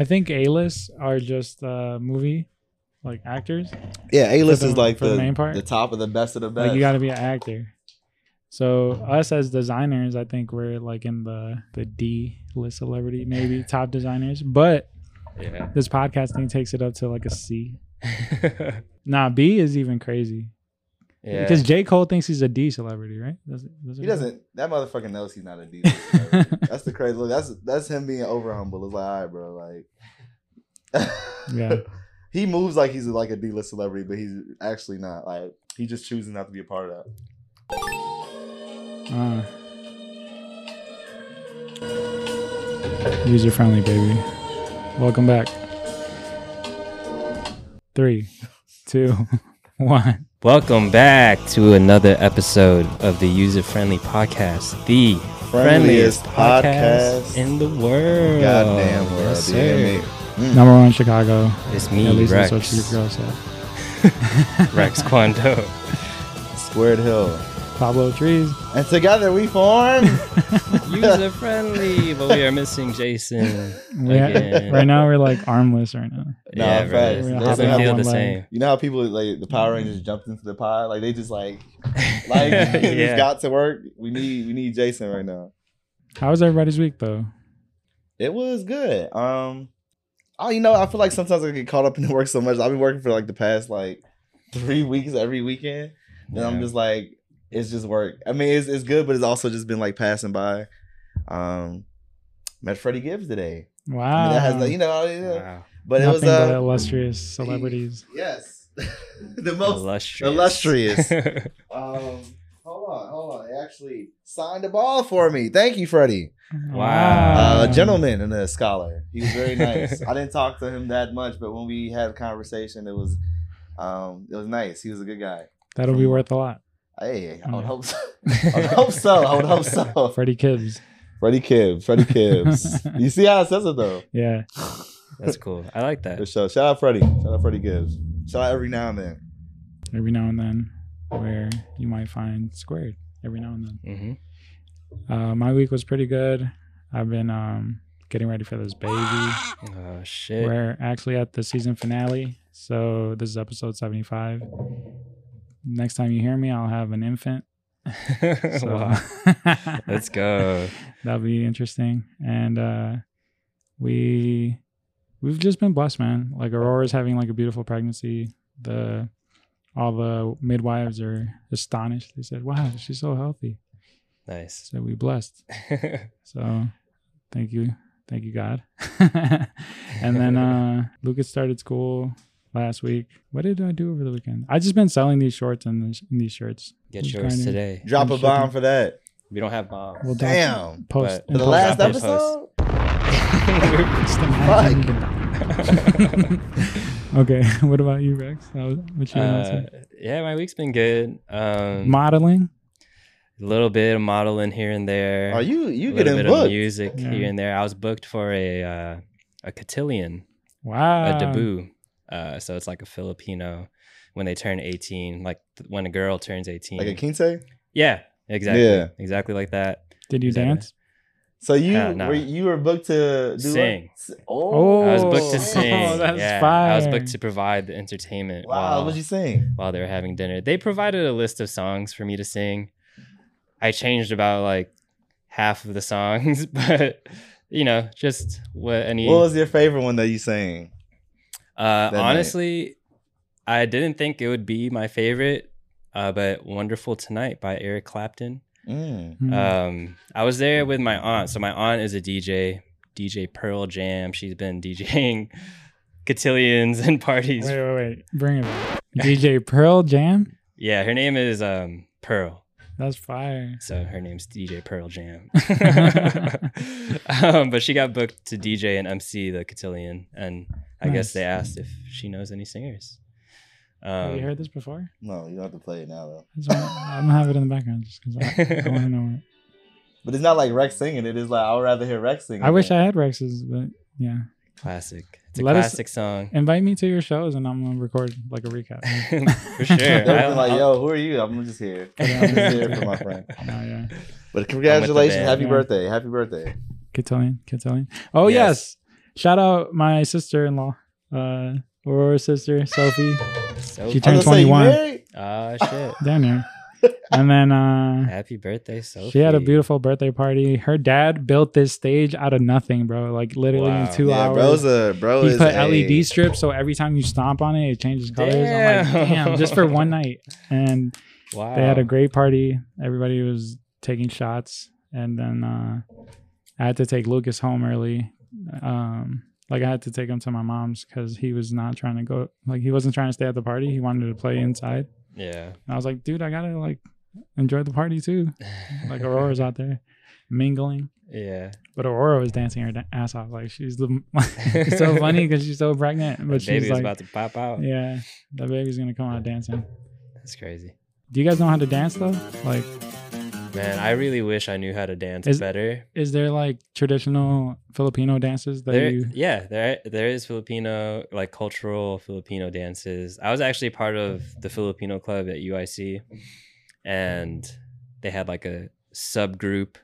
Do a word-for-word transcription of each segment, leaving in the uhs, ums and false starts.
I think A-lists are just uh, movie, like actors. Yeah, A-list is like the, the main part. The top of the best of the best. Like you got to be an actor. So us as designers, I think we're like in the the D-list celebrity, maybe top designers. But yeah, this podcasting takes it up to like a C. Nah, B is even crazy. Yeah. Because J. Cole thinks he's a D celebrity, right? That's, that's he doesn't. Is. That motherfucker knows he's not a D celebrity. That's the crazy. Look, that's that's him being over humble. It's like, all right, bro. Like, yeah, he moves like he's like a D list celebrity, but he's actually not. Like, he just chooses not to be a part of that. Uh, user-friendly, baby. Welcome back. Three, two, one. Welcome back to another episode of the User-Friendly Podcast, the friendliest, friendliest podcast, podcast in the world. Goddamn world, yes, sir. Mm. Number one, Chicago. It's me, at least Rex. That's what your girl said. Rex Kwondo, Squared Hill, Pablo Trees, and together we form User-Friendly. But we are missing Jason. Yeah. Right now we're like armless right now. No, yeah, in fact, right. It doesn't feel the same. You know how people like the Power Rangers jumped into the pie? Like they just like, like yeah. Just got to work. We need we need Jason right now. How was everybody's week though? It was good. Um, oh, you know, I feel like sometimes I get caught up in the work so much. I've been working for like the past like three weeks every weekend. Then yeah. I'm just like, it's just work. I mean, it's it's good, but it's also just been like passing by. Um, met Freddie Gibbs today. Wow, I mean, that has like, you know. Yeah. Wow. But nothing it was uh, illustrious celebrities. Yes, the most illustrious. illustrious. um, hold on, hold on. They actually signed the ball for me. Thank you, Freddie. Wow, uh, a gentleman and a scholar. He was very nice. I didn't talk to him that much, but when we had a conversation, it was um, it was nice. He was a good guy. That'll be worth a lot. Hey, I would hope so. I would hope so. I would hope so. Freddie Gibbs. Freddie Gibbs. Freddie Gibbs. You see how it says it though? Yeah. That's cool. I like that. For sure. Shout out Freddie. Shout out Freddie Gibbs. Shout out every now and then. Every now and then, where you might find Squared. Every now and then. Mm-hmm. Uh, my week was pretty good. I've been um, getting ready for this baby. Oh, shit. We're actually at the season finale. So this is episode seventy-five. Next time you hear me, I'll have an infant. So, let's go. That'll be interesting. And uh, we... We've just been blessed, man. Like Aurora's having like a beautiful pregnancy. The all the midwives are astonished. They said, "Wow, she's so healthy." Nice. So we blessed. So thank you, thank you, God. And then uh, Lucas started school last week. What did I do over the weekend? I just been selling these shorts and this, these shirts. Get yours today. Drop a shipping bomb for that. We don't have bombs. We'll Damn. Post for the post last episode. Post. Okay, what about you, Rex? How, what you uh, yeah, my week's been good. Um, modeling, a little bit of modeling here and there. Oh, you you getting booked? A little bit of music yeah. here and there. I was booked for a uh, a cotillion. Wow, a debut. Uh, so it's like a Filipino when they turn eighteen, like when a girl turns eighteen, like a quince. Yeah, exactly. Yeah, exactly like that. Did you Is dance? So you uh, nah. were you were booked to do sing. Like, oh, I was booked to sing. Oh, that's yeah. fire. I was booked to provide the entertainment. Wow, what'd you sing? While they were having dinner, they provided a list of songs for me to sing. I changed about like half of the songs, but you know, just what any. What was your favorite one that you sang? Uh, that honestly, night? I didn't think it would be my favorite, uh, but "Wonderful Tonight" by Eric Clapton. Mm. Um, I was there with my aunt. So my aunt is a D J, D J Pearl Jam. She's been DJing cotillions and parties. Wait, wait, wait. Bring it back. D J Pearl Jam? Yeah, her name is um, Pearl. That's fire. So her name's D J Pearl Jam. um, but she got booked to D J and M C the cotillion. And I nice. guess they asked if she knows any singers. Um, Have you heard this before? No, you don't have to play it now though. I'm gonna have it in the background just because I, I want to know it. But it's not like Rex singing it. It's like I would rather hear Rex sing. I wish I had Rex's, but yeah. Classic. It's a Let classic us, song. Invite me to your shows, and I'm gonna record like a recap. For sure. I'm like, yo, who are you? I'm just here. I'm just here for my friend. Oh, yeah. But congratulations! Happy yeah. birthday! Happy birthday! Cotillion, cotillion. Oh yes. yes. Shout out my sister-in-law, uh, Aurora's sister, Sophie. Sophie. She turned twenty-one. Oh, shit. Down here. And then uh happy birthday, Sophie. She had a beautiful birthday party. Her dad built this stage out of nothing, bro. Like literally wow. two yeah, hours. Bro's a, bro he is put a... L E D strips, so every time you stomp on it, it changes colors. Damn. I'm like, damn, just for one night. And wow. they had a great party. Everybody was taking shots. And then uh I had to take Lucas home early. Um Like I had to take him to my mom's because he was not trying to go. Like he wasn't trying to stay at the party. He wanted to play inside. Yeah. And I was like, dude, I gotta like enjoy the party too. Like Aurora's out there mingling. Yeah. But Aurora was dancing her da- ass off. Like she's the it's so funny because she's so pregnant. But the baby's like, about to pop out. Yeah. The baby's gonna come out dancing. That's crazy. Do you guys know how to dance though? Like, man, I really wish I knew how to dance is, better. Is there like traditional Filipino dances that there, you? Yeah, there there is Filipino, like cultural Filipino dances. I was actually part of the Filipino club at U I C, and they had like a subgroup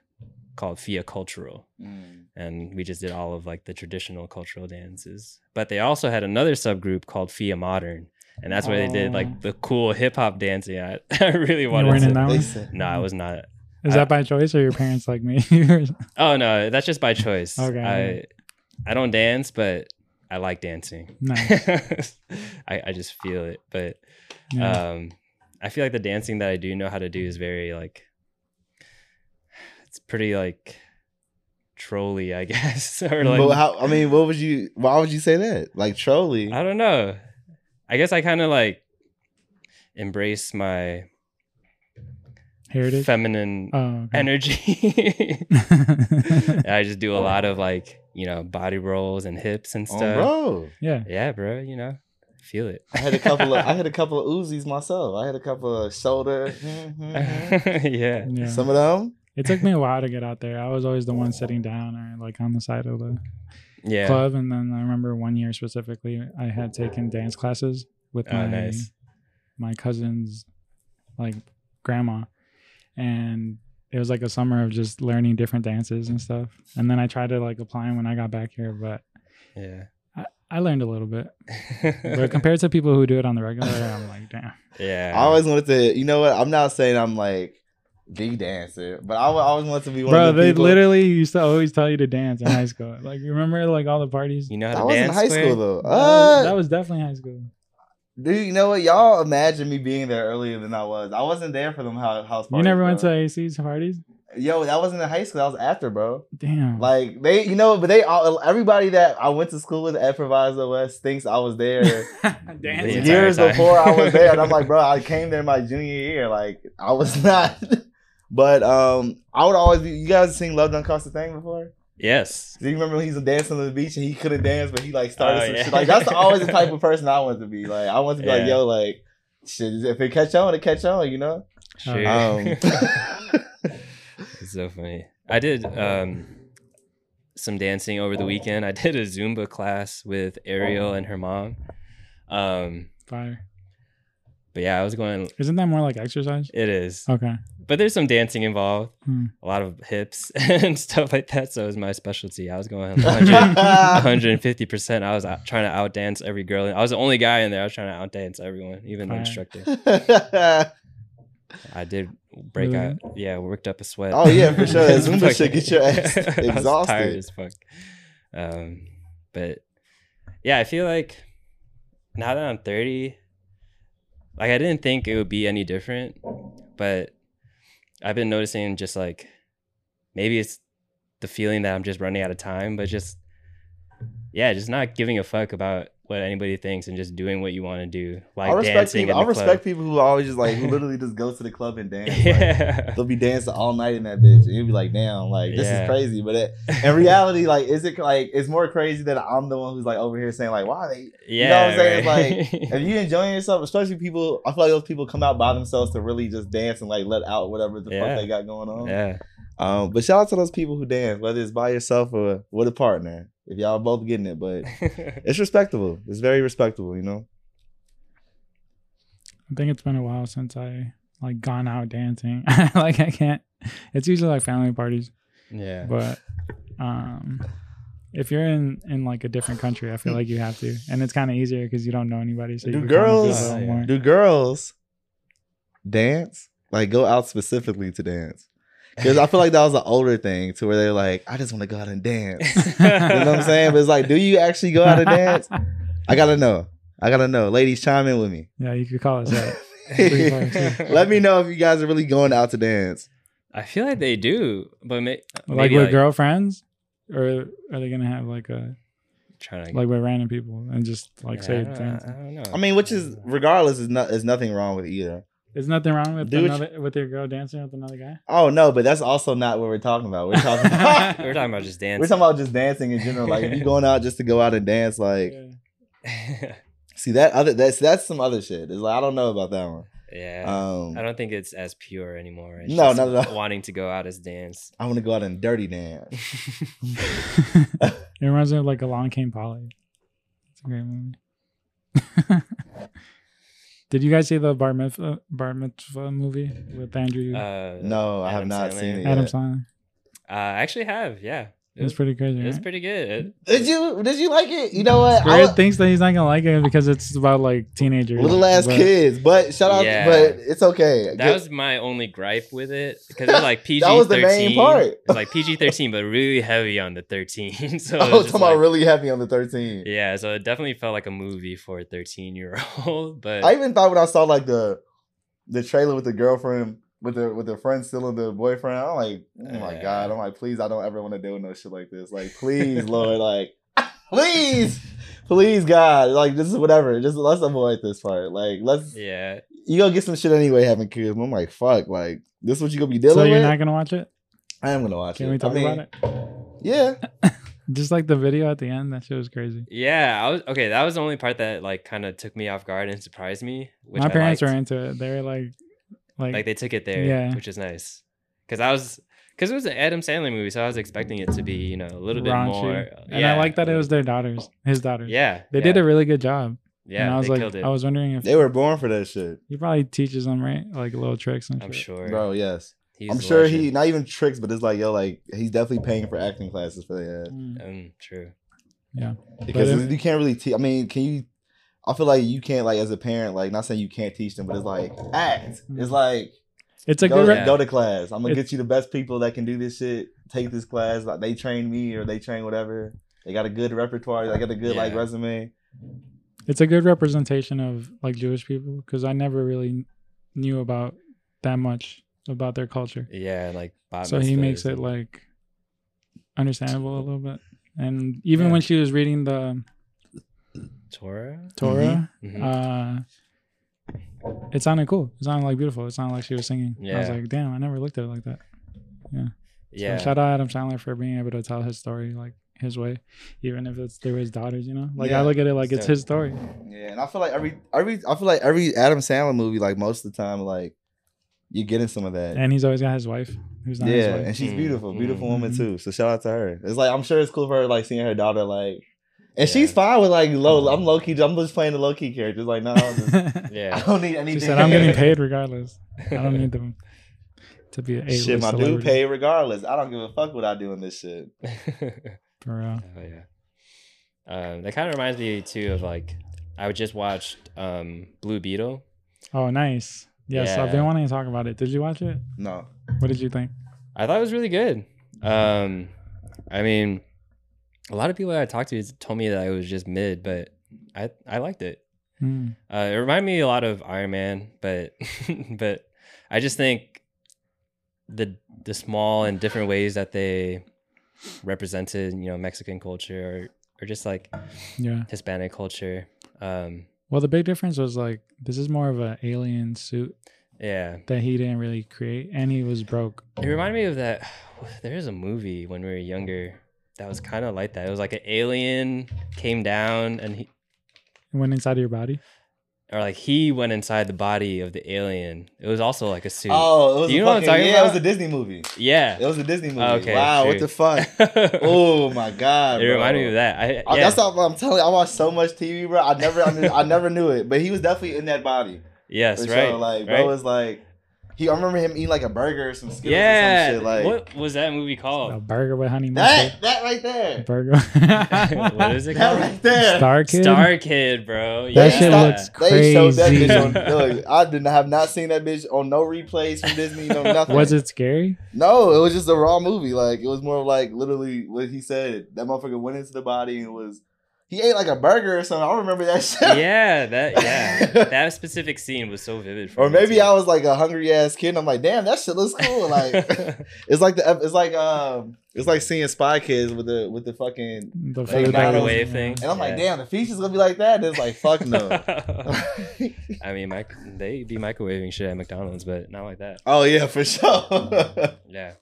called Fia Cultural, mm. and we just did all of like the traditional cultural dances. But they also had another subgroup called Fia Modern. And that's where oh. they did like the cool hip hop dancing. I, I really wanted you to. You weren't in No, I was not. Is I, that by choice or your parents like me? Oh, no, that's just by choice. Okay. I, I don't dance, but I like dancing. Nice. I, I just feel it. But yeah. um, I feel like the dancing that I do know how to do is very like, it's pretty like trolley, I guess. Or like, but how, I mean, what would you, why would you say that? Like trolley? I don't know. I guess I kind of like embrace my heritage, feminine oh, okay. energy. I just do a lot of like, you know, body rolls and hips and stuff. Oh, bro. Yeah. Yeah, bro. You know, feel it. I had a couple of I had a couple of Uzis myself. I had a couple of shoulder. yeah. yeah. Some of them. It took me a while to get out there. I was always the one sitting down or like on the side of the yeah. club. And then I remember one year specifically, I had taken dance classes with oh, my nice. my cousin's like grandma. And it was like a summer of just learning different dances and stuff. And then I tried to like apply them when I got back here, but yeah, I, I learned a little bit. But compared to people who do it on the regular, I'm like, damn. Yeah. I always wanted to, you know what? I'm not saying I'm like, the dancer, but I always wanted to be one Bro, of the people. Bro, they literally used to always tell you to dance in high school. Like, you remember, like, all the parties? You know how to I dance? I was in high school, though. Uh, that was definitely high school. Dude, you know what? Y'all imagine me being there earlier than I was. I wasn't there for them house parties. You never bro. went to A C's parties? Yo, that wasn't in high school. That was after, bro. Damn. Like, they, you know, but they all, everybody that I went to school with at Proviso West thinks I was there dancing. years the before I was there. And I'm like, bro, I came there my junior year. Like, I was not... But um, I would always be, you guys seen Love Don't Cost a Thing before? Yes. Do you remember when he was dancing on the beach and he couldn't dance, but he like started oh, some yeah. shit? Like, that's always the type of person I wanted to be. Like, I wanted to be yeah. like, yo, like, shit, if it catch on, it catch on, you know? Sure. Um, it's so funny. I did um, some dancing over the weekend. I did a Zumba class with Ariel oh. and her mom. Um, Fire. But yeah, I was going... Isn't that more like exercise? It is. Okay. But there's some dancing involved. Hmm. A lot of hips and stuff like that. So it was my specialty. I was going one hundred, one hundred fifty percent. I was out, trying to outdance every girl. I was the only guy in there. I was trying to outdance everyone, even All the instructor. Right. I did break really? out. Yeah, worked up a sweat. Oh, yeah, for sure. That Zumba shit get your ass exhausted. I was tired as fuck. Um, but yeah, I feel like now that I'm thirty... Like, I didn't think it would be any different, but I've been noticing just, like, maybe it's the feeling that I'm just running out of time, but just, yeah, just not giving a fuck about what anybody thinks and just doing what you want to do, like I respect dancing people, I respect club. people who always just, like, who literally just go to the club and dance. Yeah. Like, they'll be dancing all night in that bitch, and you'll be like, damn, like, this yeah. is crazy. But it, in reality, like, is it, like, it's more crazy that I'm the one who's, like, over here saying, like, why are they... Yeah, you know what I'm right. saying? It's like, if you enjoying yourself, especially people, I feel like those people come out by themselves to really just dance and like let out whatever the yeah. fuck they got going on. Yeah. Um, but shout out to those people who dance, whether it's by yourself or with a partner. If y'all both getting it, but it's respectable. It's very respectable, you know. I think it's been a while since I like gone out dancing. Like I can't. It's usually like family parties. Yeah. But um, If you're in, in like a different country, I feel like you have to, and it's kind of easier because you don't know anybody. So do you girls kind of do, more. do girls dance? Like go out specifically to dance? Because I feel like that was an older thing to where they're like, I just want to go out and dance. You know what I'm saying? But it's like, do you actually go out and dance? I gotta know. I gotta know. Ladies, chime in with me. Yeah, you could call us that. Let me know if you guys are really going out to dance. I feel like they do, but may- maybe like with like- girlfriends. Or are they gonna have like a trying to like with random people and just like yeah, say I things? I don't know. I mean, which is regardless is not is nothing wrong with either. There's nothing wrong with Dude, another, with your girl dancing with another guy. Oh no, but that's also not what we're talking about. We're talking about we're talking about just dancing. We're talking about just dancing in general. Like if you're going out just to go out and dance, like yeah. see that other that's that's some other shit. It's like I don't know about that one. Yeah, um, I don't think it's as pure anymore. It's no, no, no. Wanting to go out as dance. I want to go out and dirty dance. It reminds me of like Along Came Polly. It's a great movie. Did you guys see the Bar Mitzvah, Bar Mitzvah movie with Andrew? Uh, no, I Adam have not Sandler. seen it. Adam Sandler. Uh, I actually have. Yeah, it was pretty crazy. It was right? pretty good. It, did you Did you like it? You know what? Squared I, thinks that he's not gonna like it because it's about like teenagers, little ass but, kids. But shout out, yeah. but it's okay. That Get, was my only gripe with it because it's like P G thirteen. That was the main part. It's like P G thirteen, but really heavy on the thirteen. So oh, talking like, about really heavy on the thirteen. Yeah, so it definitely felt like a movie for a thirteen year old. But I even thought when I saw like the the trailer with the girlfriend. With the with the friend still in the boyfriend, I'm like, oh my god! I'm like, please, I don't ever want to deal with no shit like this. Like, please, Lord, like, please, please, God, like, this is whatever. Just let's avoid this part. Like, let's. Yeah. You gonna get some shit anyway, having kids. I'm like, fuck, like, this is what you gonna be dealing with. So you're with? Not gonna watch it? I am gonna watch Can it. Can we talk I mean, about it? Yeah. Just like the video at the end, that shit was crazy. Yeah, I was okay. That was the only part that like kind of took me off guard and surprised me. Which my I parents liked. were into it. They were like. Like, like they took it there, yeah. which is nice. Because I was, because it was an Adam Sandler movie, so I was expecting it to be, you know, a little bit Raunchy. more. And yeah. I like that it was their daughters, his daughters. Yeah, they yeah. did a really good job. Yeah, and I was they like, I was wondering if they were born for that shit. He probably teaches them right, like little tricks and shit. I'm sure, bro. Yes, he's I'm sure legend. he not even tricks, but it's like yo, like he's definitely paying for acting classes for that. Mm. Um, true. Yeah, because if, you can't really teach. I mean, can you? I feel like you can't, like, as a parent, like, not saying you can't teach them, but it's like, act. It's like, it's a go, good re- go to class. I'm going to get you the best people that can do this shit. Take this class. Like, they train me or they train whatever. They got a good repertoire. They got a good, yeah. like, resume. It's a good representation of, like, Jewish people because I never really knew about that much about their culture. Yeah, like, so he makes it, like, understandable a little bit. And even yeah. when she was reading the... Torah? Torah. Mm-hmm. Mm-hmm. Uh, it sounded cool. It sounded like beautiful. It sounded like she was singing. Yeah. I was like, damn, I never looked at it like that. Yeah. Yeah. So shout out Adam Sandler for being able to tell his story like his way, even if it's through his daughters, you know? Like yeah. I look at it like it's his story. Yeah, and I feel like every every I feel like every Adam Sandler movie, like most of the time, like you're getting some of that. And he's always got his wife who's not yeah, his wife. Yeah, and she's beautiful, beautiful mm-hmm. woman too. So shout out to her. It's like I'm sure it's cool for her like seeing her daughter like And yeah. she's fine with like low. I'm low key. I'm just playing the low key characters. Like no, I'm just, yeah. I don't need anything. She said I'm getting paid regardless. I don't need them to be an A-list. Shit, my celebrity. Dude paid regardless. I don't give a fuck what I do in this shit. For real. Oh yeah. Um, that kind of reminds me too of like I just watched um, Blue Beetle. Oh nice. Yes, yeah. I've been wanting to talk about it. Did you watch it? No. What did you think? I thought it was really good. Um, I mean. A lot of people that I talked to told me that I was just mid, but I I liked it. Mm. Uh, it reminded me a lot of Iron Man, but but I just think the the small and different ways that they represented, you know, Mexican culture or, or just like yeah. Hispanic culture. Um, well, the big difference was like this is more of an alien suit. Yeah, that he didn't really create, and he was broke. It reminded me of that. There is a movie when we were younger. That was kind of like that. It was like an alien came down and he... Went inside of your body? Or like he went inside the body of the alien. It was also like a suit. Oh, it was, you know, fucking, what I'm talking yeah, about? It was a Disney movie. Yeah. It was a Disney movie. Okay, wow, true. What the fuck? Oh my God, It bro. reminded me of that. I, yeah. I, that's what I'm telling you. I watch so much T V, bro. I never I, knew, I never knew it. But he was definitely in that body. Yes, right. Sure. Like, right? Bro was like... He, I remember him eating like a burger or some Skittles yeah. or some shit. Like, what was that movie called? A burger with honey mustard. That, that right there. Burger. What is it called? That right there. Star Kid. Star Kid, bro. Yeah. That shit yeah. looks crazy. They showed that bitch on, look, I didn't have not seen that bitch on no replays from Disney, no nothing. Was it scary? No, it was just a raw movie. Like, it was more of like literally what he said. That motherfucker went into the body and was. He ate like a burger or something. I don't remember that shit. Yeah, that yeah, that specific scene was so vivid. For or me maybe too. I was like a hungry ass kid. And I'm like, damn, that shit looks cool. Like, it's like the it's like um it's like seeing Spy Kids with the with the fucking the like, microwave thing. And I'm yeah. like, damn, the feature's gonna be like that. And it's like, fuck no. I mean, my, they be microwaving shit at McDonald's, but not like that. Oh yeah, for sure. Yeah.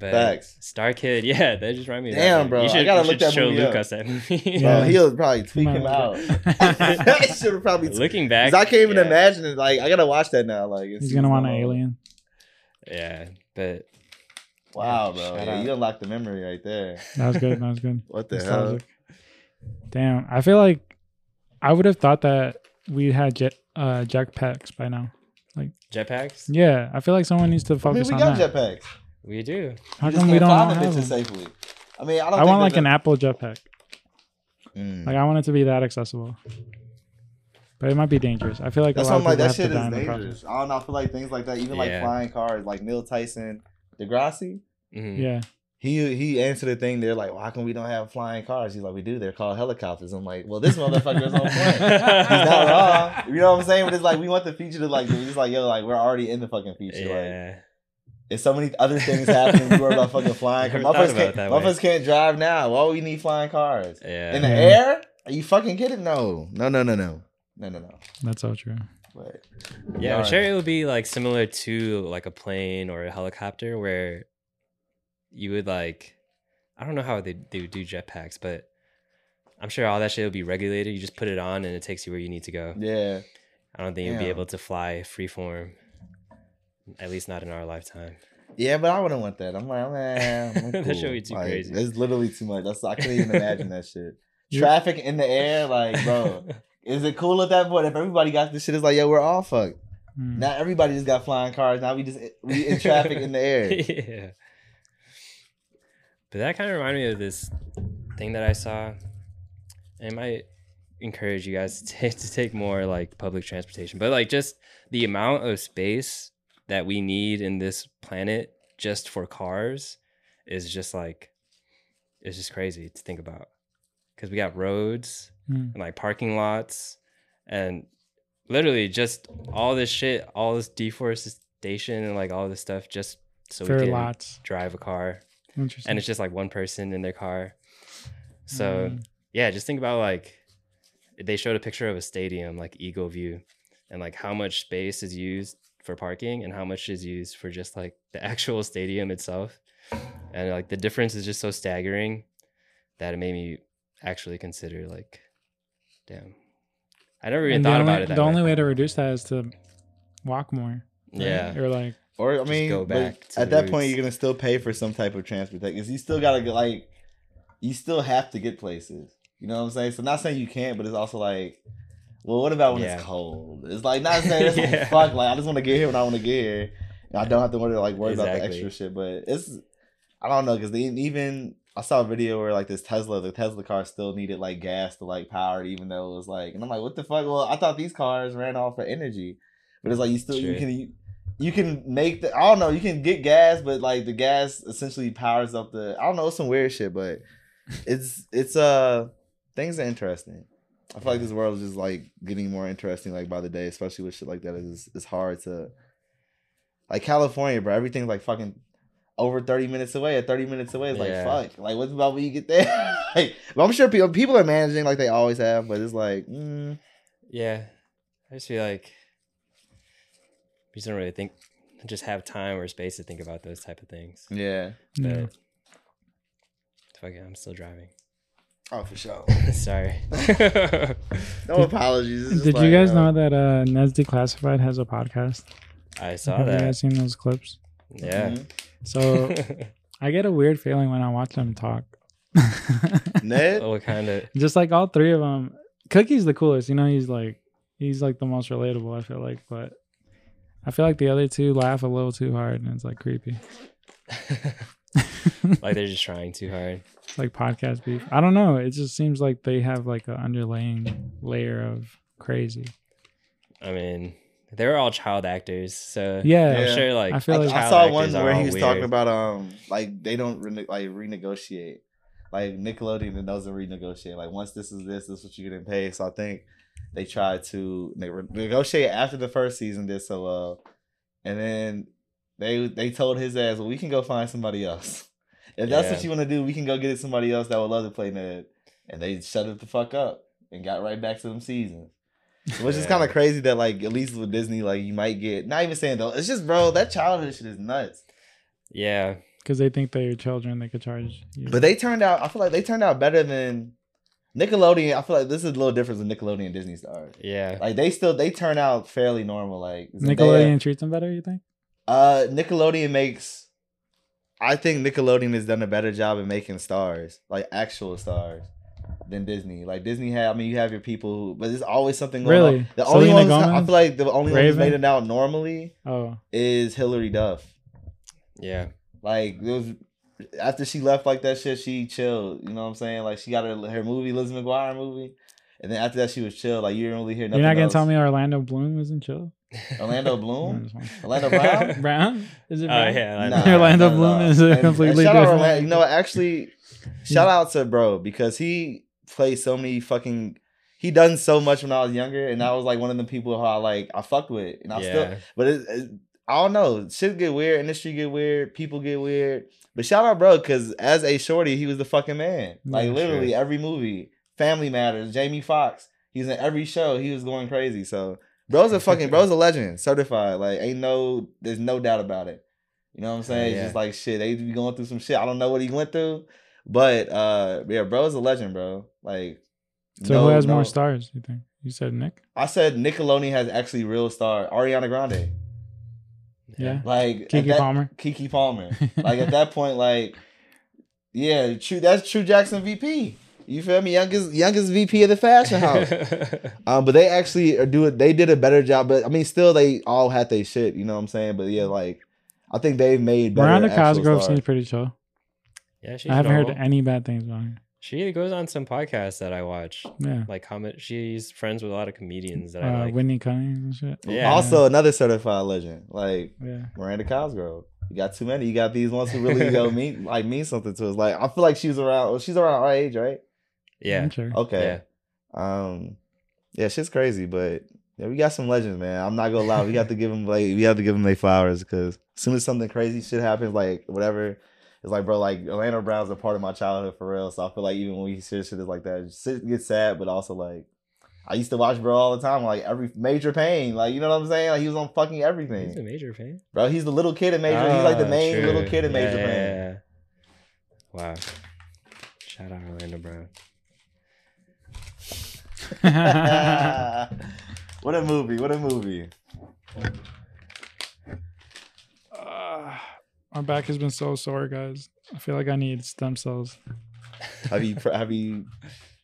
But Facts. Star Kid, yeah, that just reminded me. Damn, of that. Bro, you should, I gotta you look that show Lucas up. That movie. Bro, he'll probably tweak him out. That should have probably looking back. I can't even yeah. imagine it. Like, I gotta watch that now. Like, it's he's gonna want an alien. Yeah, but wow, bro, yeah, you unlocked the memory right there. That was good. That was good. What the That's hell? Tragic. Damn, I feel like I would have thought that we had jet uh, jetpacks by now. Like jetpacks? Yeah, I feel like someone needs to focus I mean, we on got that. Jetpacks. We do. How come we don't have them? Safely. I mean, I don't. I want like an Apple jetpack. Mm. Like, I want it to be that accessible, but it might be dangerous. I feel like that's a lot something of people like that shit is dangerous. I don't know. I feel like things like that, even yeah. like flying cars, like Neil Tyson, Degrassi. Mm-hmm. Yeah. He he answered a thing. They're like, well, how come we don't have flying cars? He's like, we do. They're called helicopters. I'm like, well, this motherfucker's on point. He's not wrong. You know what I'm saying? But it's like, we want the feature to like, just like, yo, like, we're already in the fucking feature. Yeah. Like, there's so many other things happening. We worry about fucking flying cars. Motherfuckers can't drive now. Why we need flying cars? Yeah. In the air? Are you fucking kidding? No. No, no, no, no. No, no, no. That's all true. But, yeah, I'm sure it would be like similar to like a plane or a helicopter where you would like, I don't know how they, they would do jetpacks, but I'm sure all that shit would be regulated. You just put it on and it takes you where you need to go. Yeah. I don't think Damn. you'd be able to fly freeform. At least not in our lifetime. Yeah, but I wouldn't want that. I'm like, I'm, I'm cool. That should be too like, crazy. It's literally too much. That's I couldn't even imagine that shit. Traffic in the air, like, bro, is it cool at that point if everybody got this shit? It's like, yo, we're all fucked. Mm. Now everybody just got flying cars. Now we just we in traffic in the air. Yeah. But that kind of reminded me of this thing that I saw. It might encourage you guys to take to take more like public transportation, but like just the amount of space that we need in this planet just for cars is just like, it's just crazy to think about. Cause we got roads mm. and like parking lots and literally just all this shit, all this deforestation and like all this stuff just so Fair we can lots. drive a car. Interesting. And it's just like one person in their car. So mm. yeah, just think about like, they showed a picture of a stadium, like Eagle View, and like how much space is used for parking and how much is used for just like the actual stadium itself, and like the difference is just so staggering that it made me actually consider like, damn, I never even and thought only, about it that the way. Only way to reduce that is to walk more, right? Yeah, or like, or I mean, go back to at that roots. Point you're gonna still pay for some type of transportation because you still gotta get like, you still have to get places, you know what I'm saying? So not saying you can't, but it's also like, well, what about when yeah. it's cold? It's like, not saying it's yeah. fuck. Like, I just want to get here when I want to get here. And I don't have to worry, like, worry exactly. about the extra shit. But it's, I don't know, because even, I saw a video where, like, this Tesla, the Tesla car still needed, like, gas to, like, power, even though it was, like, and I'm like, what the fuck? Well, I thought these cars ran off of energy. But it's like, you still, True. you can, you, you can make the, I don't know, you can get gas, but, like, the gas essentially powers up the, I don't know, it's some weird shit, but it's, it's, uh, things are interesting. I feel like this world is just like getting more interesting, like by the day, especially with shit like that. It's it's hard to, like California, bro. Everything's like fucking over thirty minutes away. Or thirty minutes away, it's like yeah. fuck. Like, what's about when you get there? Like, well, I'm sure people people are managing like they always have, but it's like, mm. yeah. I just feel like you just don't really think, just have time or space to think about those type of things. Yeah. But yeah. fuck it, I'm still driving. Oh, for sure. Sorry. No apologies. Did, did like, you guys uh, know that uh, Ned's Declassified has a podcast? I saw Have that. Have you guys seen those clips? Yeah. Mm-hmm. So I get a weird feeling when I watch them talk. Ned? What kind of? Just like all three of them. Cookie's the coolest. You know, he's like, he's like the most relatable, I feel like. But I feel like the other two laugh a little too hard, and it's like creepy. Like they're just trying too hard. It's like podcast beef. I don't know. It just seems like they have like an underlying layer of crazy. I mean, they were all child actors, so yeah, I'm yeah. sure. Like I, feel like I saw one where he was weird. talking about um, like they don't rene- like renegotiate. Like Nickelodeon doesn't renegotiate. Like once this is this, this is what you're getting paid. So I think they tried to they re- negotiate after the first season did so well, and then they they told his ass, "Well, we can go find somebody else. If that's yeah. what you want to do, we can go get somebody else that would love to play Ned." And they shut it the fuck up and got right back to them seasons. Which yeah. is kind of crazy that, like, at least with Disney, like, you might get, not even saying though, it's just, bro, that childhood shit is nuts. Yeah. Because they think they're children, they could charge you. But they turned out, I feel like they turned out better than Nickelodeon. I feel like this is a little difference with Nickelodeon and Disney stars. Yeah. Like, they still, they turn out fairly normal. Like, Nickelodeon they, treats them better, you think? Uh, Nickelodeon makes, I think Nickelodeon has done a better job at making stars, like, actual stars. Than Disney. Like Disney had, I mean, you have your people who, but there's always something going really? on. The Selena only ones Gomez? I feel like the only one who's made it out normally oh. is Hillary Duff. Yeah. Like it was after she left like that shit, she chilled. You know what I'm saying? Like she got her her movie, Liz McGuire movie. And then after that she was chill. Like you didn't really hear nothing. You're not gonna else. tell me Orlando Bloom wasn't chill? Orlando Bloom? Orlando Brown? Brown? Is it Brown? Oh, yeah, nah, Orlando Bloom is a completely and different. Orlando, you know, actually shout out to bro because he played so many fucking he done so much when I was younger, and I was like one of the people who I like I fucked with, and I yeah. still but it, it, I don't know, shit get weird, industry get weird, people get weird, but shout out bro because as a shorty he was the fucking man. Like yeah, literally sure. every movie, Family Matters, Jamie Foxx, he was in every show, he was going crazy. So bro's a fucking bro's a legend, certified. Like ain't no there's no doubt about it. You know what I'm saying? Yeah. It's just like shit, they be going through some shit. I don't know what he went through. But uh, yeah, bro is a legend, bro. Like, so no, who has no. more stars? You think you said Nick? I said Nickelodeon has actually real star Ariana Grande. Yeah, like Keke that, Palmer. Keke Palmer. Like at that point, like yeah, true. That's True Jackson V P. You feel me? Youngest, youngest V P of the fashion house. um, but they actually do it. They did a better job. But I mean, still, they all had their shit. You know what I'm saying? But yeah, like I think they've made better Miranda Cosgrove seems pretty chill. Yeah, she's I haven't normal. heard any bad things about her. She goes on some podcasts that I watch. Yeah. Like, comment, she's friends with a lot of comedians that uh, I like. Whitney Cummings and shit. Yeah. Also, another certified legend, like yeah. Miranda Cosgrove. You got too many. You got these ones who really go mean, like, mean something to us. Like, I feel like she's around, well, she's around our age, right? Yeah. I'm sure. Okay. Yeah. Um, yeah, shit's crazy, but yeah, we got some legends, man. I'm not going to lie. We have to give them, like, we have to give them their flowers because as soon as something crazy shit happens, like, whatever. It's like, bro, like, Orlando Brown's a part of my childhood for real. So I feel like even when we share shit is like that, it gets sad, but also, like, I used to watch bro all the time. Like, every Major Payne. Like, you know what I'm saying? Like, he was on fucking everything. He's a Major Payne? Bro, he's the little kid in Major. Oh, he's, like, the main true. little kid in yeah, Major yeah, Payne. Yeah, yeah. Wow. Shout out Orlando Brown. What a movie. What a movie. Uh... My back has been so sore, guys. I feel like I need stem cells. Have you have you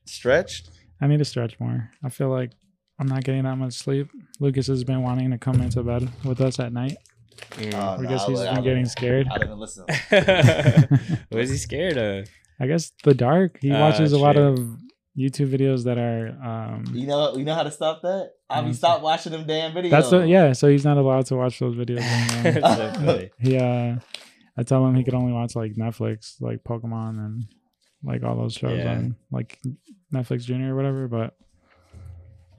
stretched? I need to stretch more. I feel like I'm not getting that much sleep. Lucas has been wanting to come into bed with us at night. Yeah. Oh, because no, he's I, been I, getting I, scared. I didn't listen. What is he scared of? I guess the dark. He watches uh, a lot of YouTube videos that are. Um, you know, you know how to stop that. I mean, stop watching them damn videos. That's what, yeah. So he's not allowed to watch those videos anymore. Yeah, I tell him he could only watch like Netflix, like Pokemon, and like all those shows yeah. on like Netflix Junior or whatever. But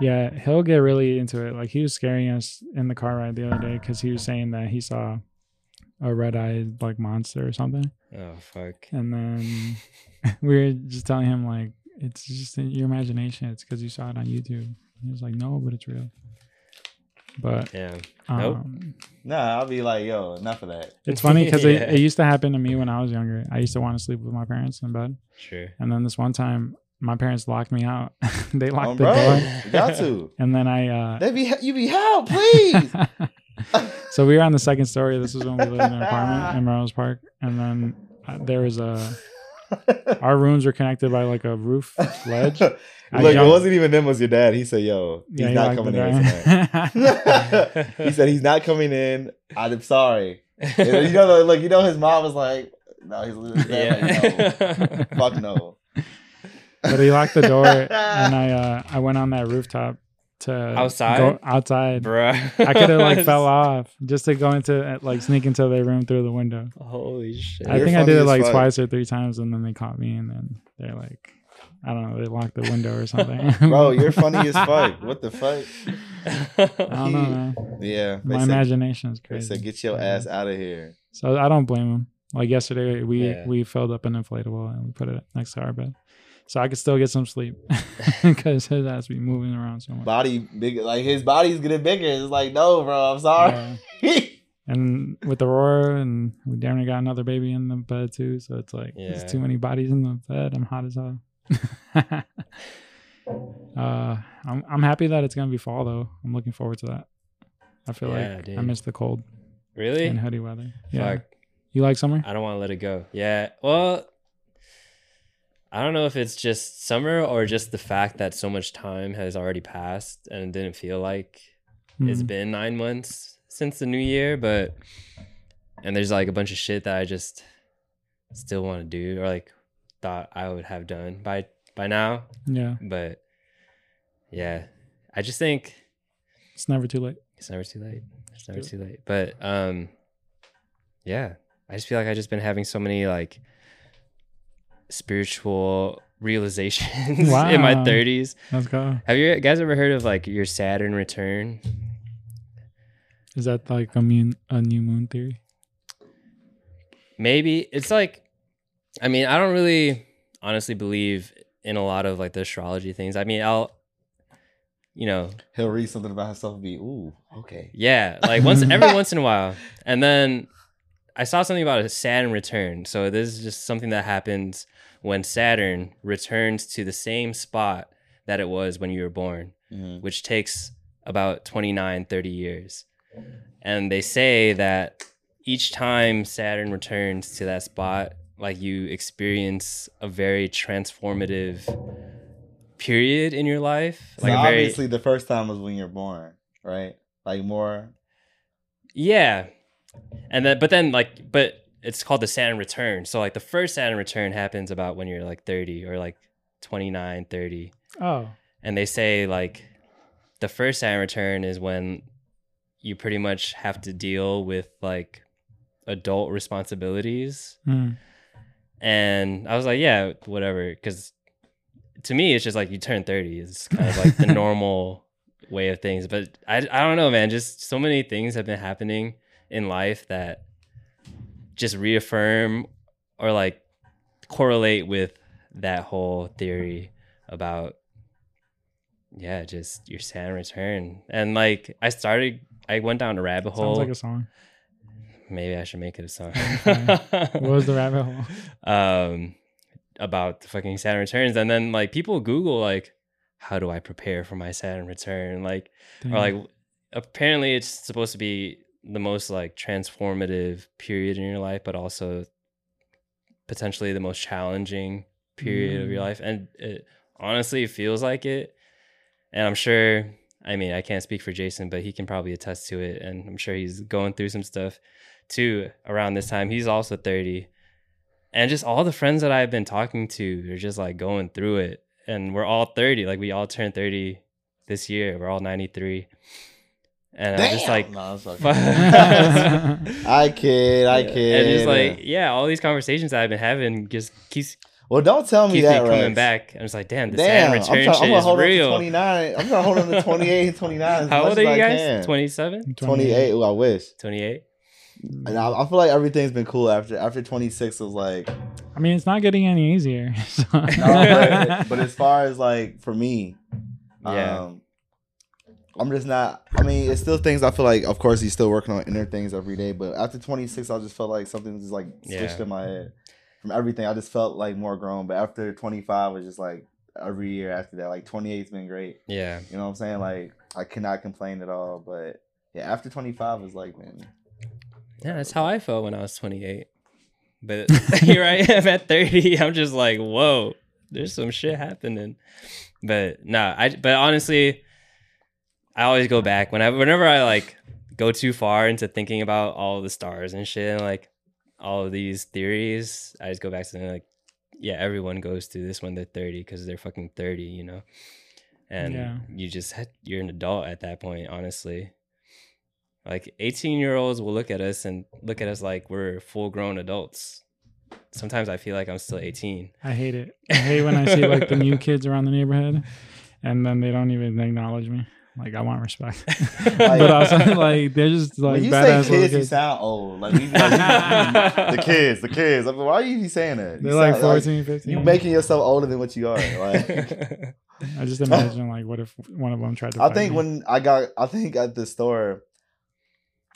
yeah, he'll get really into it. Like he was scaring us in the car ride the other day because he was saying that he saw a red-eyed like monster or something. Oh fuck! And then we were just telling him like it's just in your imagination. It's because you saw it on YouTube. He was like, no, but it's real. But yeah, nope. Um, nah, I'll be like, yo, enough of that. It's funny because yeah. it, it used to happen to me when I was younger. I used to want to sleep with my parents in bed. Sure. And then this one time, my parents locked me out. They locked oh, the bro. door. You got to. And then I. Uh, they be you be out, please. So we were on the second story. This was when we lived in an apartment in Melrose Park, and then uh, there was a. Our rooms are connected by like a roof ledge. Look, it wasn't even him, it was your dad. He said, yo, he's yeah, he not coming in tonight. He said, he's not coming in. I'm sorry. You know, like, you know, his mom was like, no, he's losing his dad. Like, no. Fuck no. But he locked the door, and I uh, I went on that rooftop to outside. Go outside, bruh. I could have like fell off just to go into like sneak into their room through the window. Holy shit! I You're think I did it like fun. twice or three times, and then they caught me, and then they're like, I don't know, they locked the window or something. Bro, you're funny as fuck. What the fuck? I don't know, man. Yeah. My said, imagination is crazy. They said, get your ass out of here. So I don't blame them. Like yesterday, we, yeah. we filled up an inflatable and we put it next to our bed. So I could still get some sleep because his ass be moving around so much. Body big, like his body's getting bigger. It's like, no, bro, I'm sorry. Yeah. And with Aurora, and we damn near got another baby in the bed too. So it's like, yeah. there's too many bodies in the bed. I'm hot as hell. uh I'm I'm happy that it's gonna be fall though. I'm looking forward to that. I feel yeah, like dude. I miss the cold. Really? And hoodie weather. Yeah. Fuck. You like summer? I don't want to let it go. Yeah. Well, I don't know if it's just summer or just the fact that so much time has already passed and it didn't feel like mm-hmm. it's been nine months since the new year, but and there's like a bunch of shit that I just still want to do or like thought I would have done by by now. Yeah. But yeah, I just think it's never too late. It's never too late. It's never too late. But um yeah, I just feel like I've just been having so many like spiritual realizations wow. in my thirties. Let's go. Have you guys ever heard of like your Saturn return? Is that like a mean a new moon theory? Maybe. It's like, I mean, I don't really honestly believe in a lot of like the astrology things. I mean, I'll, you know, he'll read something about himself and be, ooh, okay. Yeah. Like once, every once in a while. And then I saw something about a Saturn return. So this is just something that happens when Saturn returns to the same spot that it was when you were born, mm-hmm. which takes about twenty-nine, thirty years. And they say that each time Saturn returns to that spot, like you experience a very transformative period in your life. Like so very, obviously the first time was when you're born, right? Like more. Yeah. And then, but then like, but it's called the Saturn return. So like the first Saturn return happens about when you're like thirty or like twenty-nine, thirty. Oh. And they say like the first Saturn return is when you pretty much have to deal with like adult responsibilities. Mm. And I was like, yeah, whatever. Because to me, it's just like you turn thirty. It's kind of like the normal way of things. But I, I don't know, man. Just so many things have been happening in life that just reaffirm or like correlate with that whole theory about, yeah, just your Saturn return. And like I started, I went down a rabbit hole. Sounds like a song. Maybe I should make it a song. What was the rabbit hole? Um, about the fucking Saturn returns. And then like people Google like, how do I prepare for my Saturn return? Like, Damn. Or like, apparently it's supposed to be the most like transformative period in your life, but also potentially the most challenging period mm. of your life. And it honestly feels like it. And I'm sure, I mean, I can't speak for Jason, but he can probably attest to it. And I'm sure he's going through some stuff too around this time. He's also thirty, and just all the friends that I've been talking to are just like going through it, and we're all thirty, like we all turned thirty this year. We're all ninety-three, and Damn. I'm just like, no, I'm I kid I kid and just like, yeah, all these conversations that I've been having just keeps well don't tell me that me coming Rex. back. I'm just like, damn, the Saturn return shit is real. twenty-nine. I'm trying to hold on to twenty-eight and twenty-nine. How old are you guys? twenty-seven? twenty-eight. Oh, I wish. twenty-eight. And I, I feel like everything's been cool after after twenty-six. Was like, I mean, it's not getting any easier. So. No, but, but as far as like for me, yeah, um, I'm just not. I mean, it's still things I feel like. Of course, he's still working on inner things every day. But after twenty-six, I just felt like something was just like switched yeah. in my head from everything. I just felt like more grown. But after twenty-five, was just like every year after that. Like twenty-eight's been great. Yeah, you know what I'm saying. Like I cannot complain at all. But yeah, after twenty-five was like, man. Yeah, that's how I felt when I was twenty-eight. But here I am at thirty. I'm just like, whoa, there's some shit happening. But no, nah, I. But honestly, I always go back whenever, whenever I like go too far into thinking about all the stars and shit, and like all of these theories. I just go back to them, like, yeah, everyone goes through this when they're thirty because they're fucking thirty, you know. And yeah. you just you're an adult at that point, honestly. Like eighteen year olds will look at us and look at us like we're full grown adults. Sometimes I feel like I'm still eighteen. I hate it. I hate when I see like the new kids around the neighborhood and then they don't even acknowledge me. Like, I want respect. Like, but also, like, they're just, like, when you say kids, kids, you sound old. Like, we, like the kids, the kids. I mean, why are you saying that? They're, you like, sound, fourteen, fifteen. You're making yourself older than what you are. Like, I just imagine, like, what if one of them tried to I think me. When I got, I think at the store,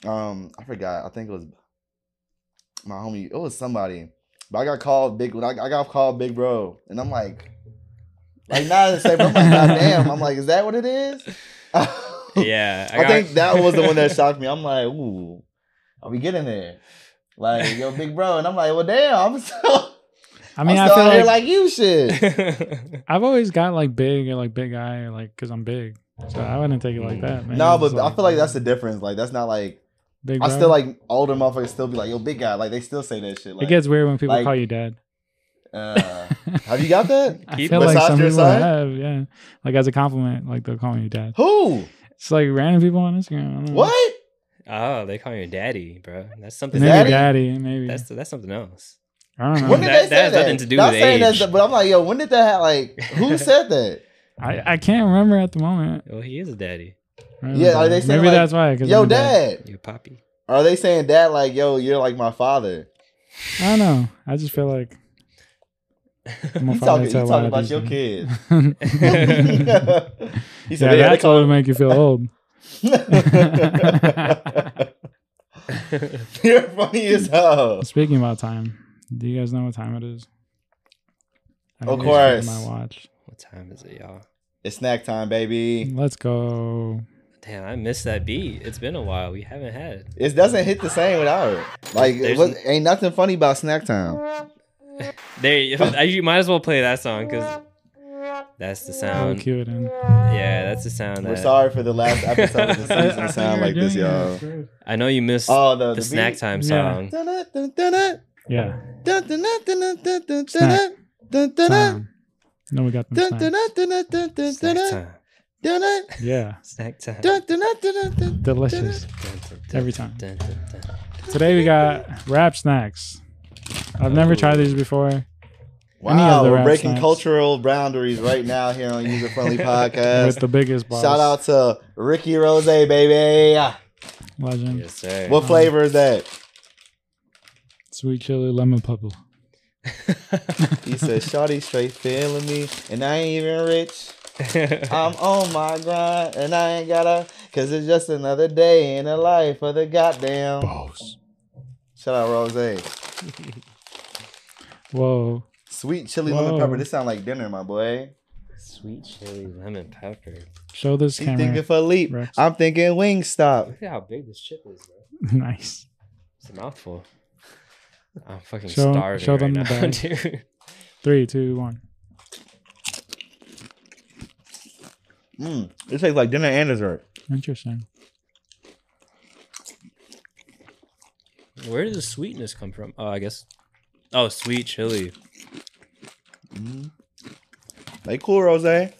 um, I forgot. I think it was my homie. It was somebody. But I got called Big, I, I got called Big Bro. And I'm like, like, not the same. But I'm like, God damn. I'm like, is that what it is? Yeah, I, I think it. That was the one that shocked me. I'm like, ooh, are we getting there? Like, yo, Big Bro, and I'm like, well, damn, I'm still. I mean, I'm still I feel here like, like you should. I've always got like big or like big guy, or, like because I'm big, so I wouldn't take it like that, man. No, but like, I feel like that's the difference. Like, that's not like. Big I bro? Still like older motherfuckers still be like, yo, big guy. Like they still say that shit. Like, it gets weird when people like, call you dad. Uh, have you got that? I feel like some people have, yeah. Like as a compliment, like they'll call you dad. Who? It's like random people on Instagram. What? Oh, they call you daddy, bro. That's something. Maybe daddy, maybe. That's that's something else. I don't know. When did that, they say that? Has that? Nothing to do Not with age. That's, but I'm like, yo, when did that? Like, who said that? I I can't remember at the moment. Well, he is a daddy. Yeah, are they saying maybe like, that's why? Yo, I'm dad. dad. You're poppy. Are they saying dad? Like, yo, you're like my father. I don't know. I just feel like. You talking, you talking about your kids. He said, yeah, yeah, that's all to make you feel old. You're funny as hell. Speaking about time, do you guys know what time it is? I of course. My watch. What time is it, y'all? It's snack time, baby. Let's go. Damn, I missed that beat. It's been a while. We haven't had it. It doesn't hit the same without it. Like, it was, ain't nothing funny about snack time. There you, you might as well play that song because that's the sound. Cue it in. Yeah, that's the sound. We're that... sorry for the last episode of the season to sound like this, y'all. It. I know you missed oh, the, the, the snack time song. Yeah. Yeah. Snack. Time. No, we got the snack. Snack time. Yeah. Snack time. Delicious. Every time. Today we got wrap snacks. I've never tried these before. Wow, the we're breaking snacks. Cultural boundaries right now here on User-Friendly Podcast. With the biggest boss. Shout out to Ricky Rose, baby. Legend. Yes, sir. What um, flavor is that? Sweet chili lemon purple. He said, shawty straight feeling me, and I ain't even rich. I'm on my grind, and I ain't gotta, because it's just another day in the life of the goddamn boss. Shout out, Rose. Whoa. Sweet chili Whoa. Lemon pepper. This sound like dinner, my boy. Sweet chili lemon pepper. Show this She's camera. Thinking for a leap. Rex. I'm thinking Wingstop. Look at how big this chip is, bro. Nice. It's a mouthful. I'm fucking show, starving show them right the now, dude. Three, two, one. Mm, it tastes like dinner and dessert. Interesting. Where does the sweetness come from? Oh, I guess. Oh, sweet chili. Mm-hmm. They cool, Rose. I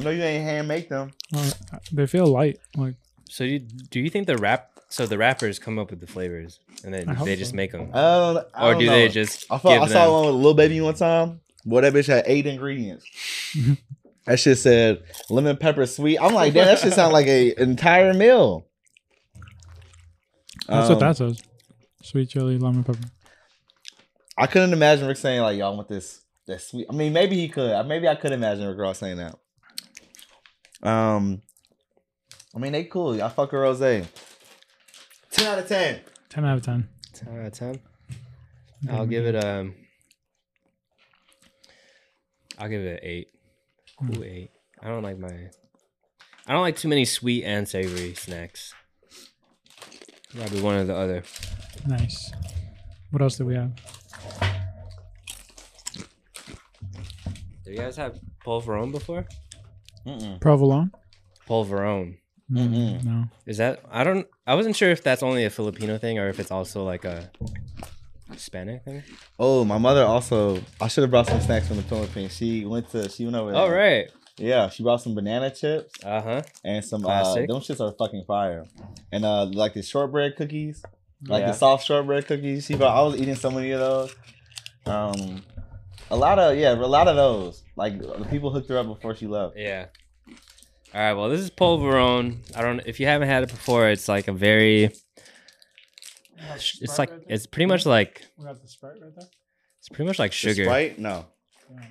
know you ain't hand make them. Well, they feel light. Like so, you, do you think the wrap? So the wrappers come up with the flavors, and then they just so. Make them. I don't, I or do know. They just? I, felt, give I saw them. One with Lil Baby one time. Boy, that bitch had eight ingredients. That shit said lemon pepper sweet. I'm like, damn, that shit sound like a entire meal. That's um, what that says. Sweet chili, lemon pepper. I couldn't imagine Rick saying like, "Y'all want this that sweet." I mean, maybe he could. Maybe I could imagine Rick Ross saying that. Um, I mean, they cool. I fuck with Rosé. Ten out of ten. Ten out of ten. Ten out of ten. I'll give it um. I'll give it an eight. Cool eight. I don't like my. I don't like too many sweet and savory snacks. Probably one or the other. Nice. What else do we have? Do you guys have Polvoron before? Mm-mm. Provolone? Polvoron. Mm-mm. No. Is that, I don't, I wasn't sure if that's only a Filipino thing or if it's also like a Hispanic thing. Oh, my mother also, I should have brought some snacks from the Philippines. She went to, she went over there. Oh, right. Yeah, she brought some banana chips. Uh-huh. And some, Classic. uh, them shits are fucking fire. And uh, like the shortbread cookies, like yeah. the soft shortbread cookies. She brought, I was eating so many of those. Um, a lot of, yeah, a lot of those. Like the people hooked her up before she left. Yeah. All right, well, this is Polvoron. I don't, if you haven't had it before, it's like a very, it's like, right it's pretty much like, we got the Sprite right there. It's pretty much like sugar. The Sprite? No. Yeah.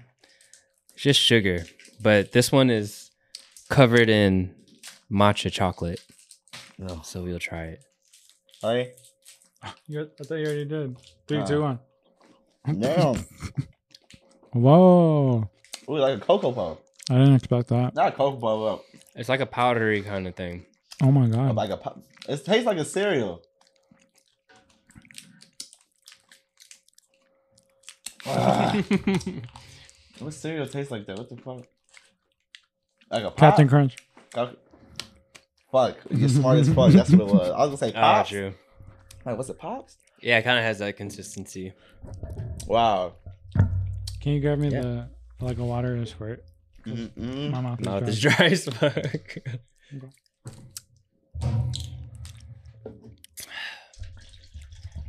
It's just sugar. But this one is covered in matcha chocolate. No. So we'll try it. All right. You're, I thought you already did. Three, uh, two, one. No. Whoa. Ooh, like a Cocoa Puff. I didn't expect that. Not a Cocoa Puff. It's like a powdery kind of thing. Oh my God. Like a, it tastes like a cereal. Ah. What cereal tastes like that? What the fuck? Like a Pop? Captain Crunch. Fuck. You're smart as fuck. That's what it was. I was going to say Pops. Oh, true. Like, what's it, Pops? Yeah, it kind of has that consistency. Wow. Can you grab me yeah. the, like, a water and a squirt? Mm-mm. My mouth, mouth is dry. dry as fuck. Okay.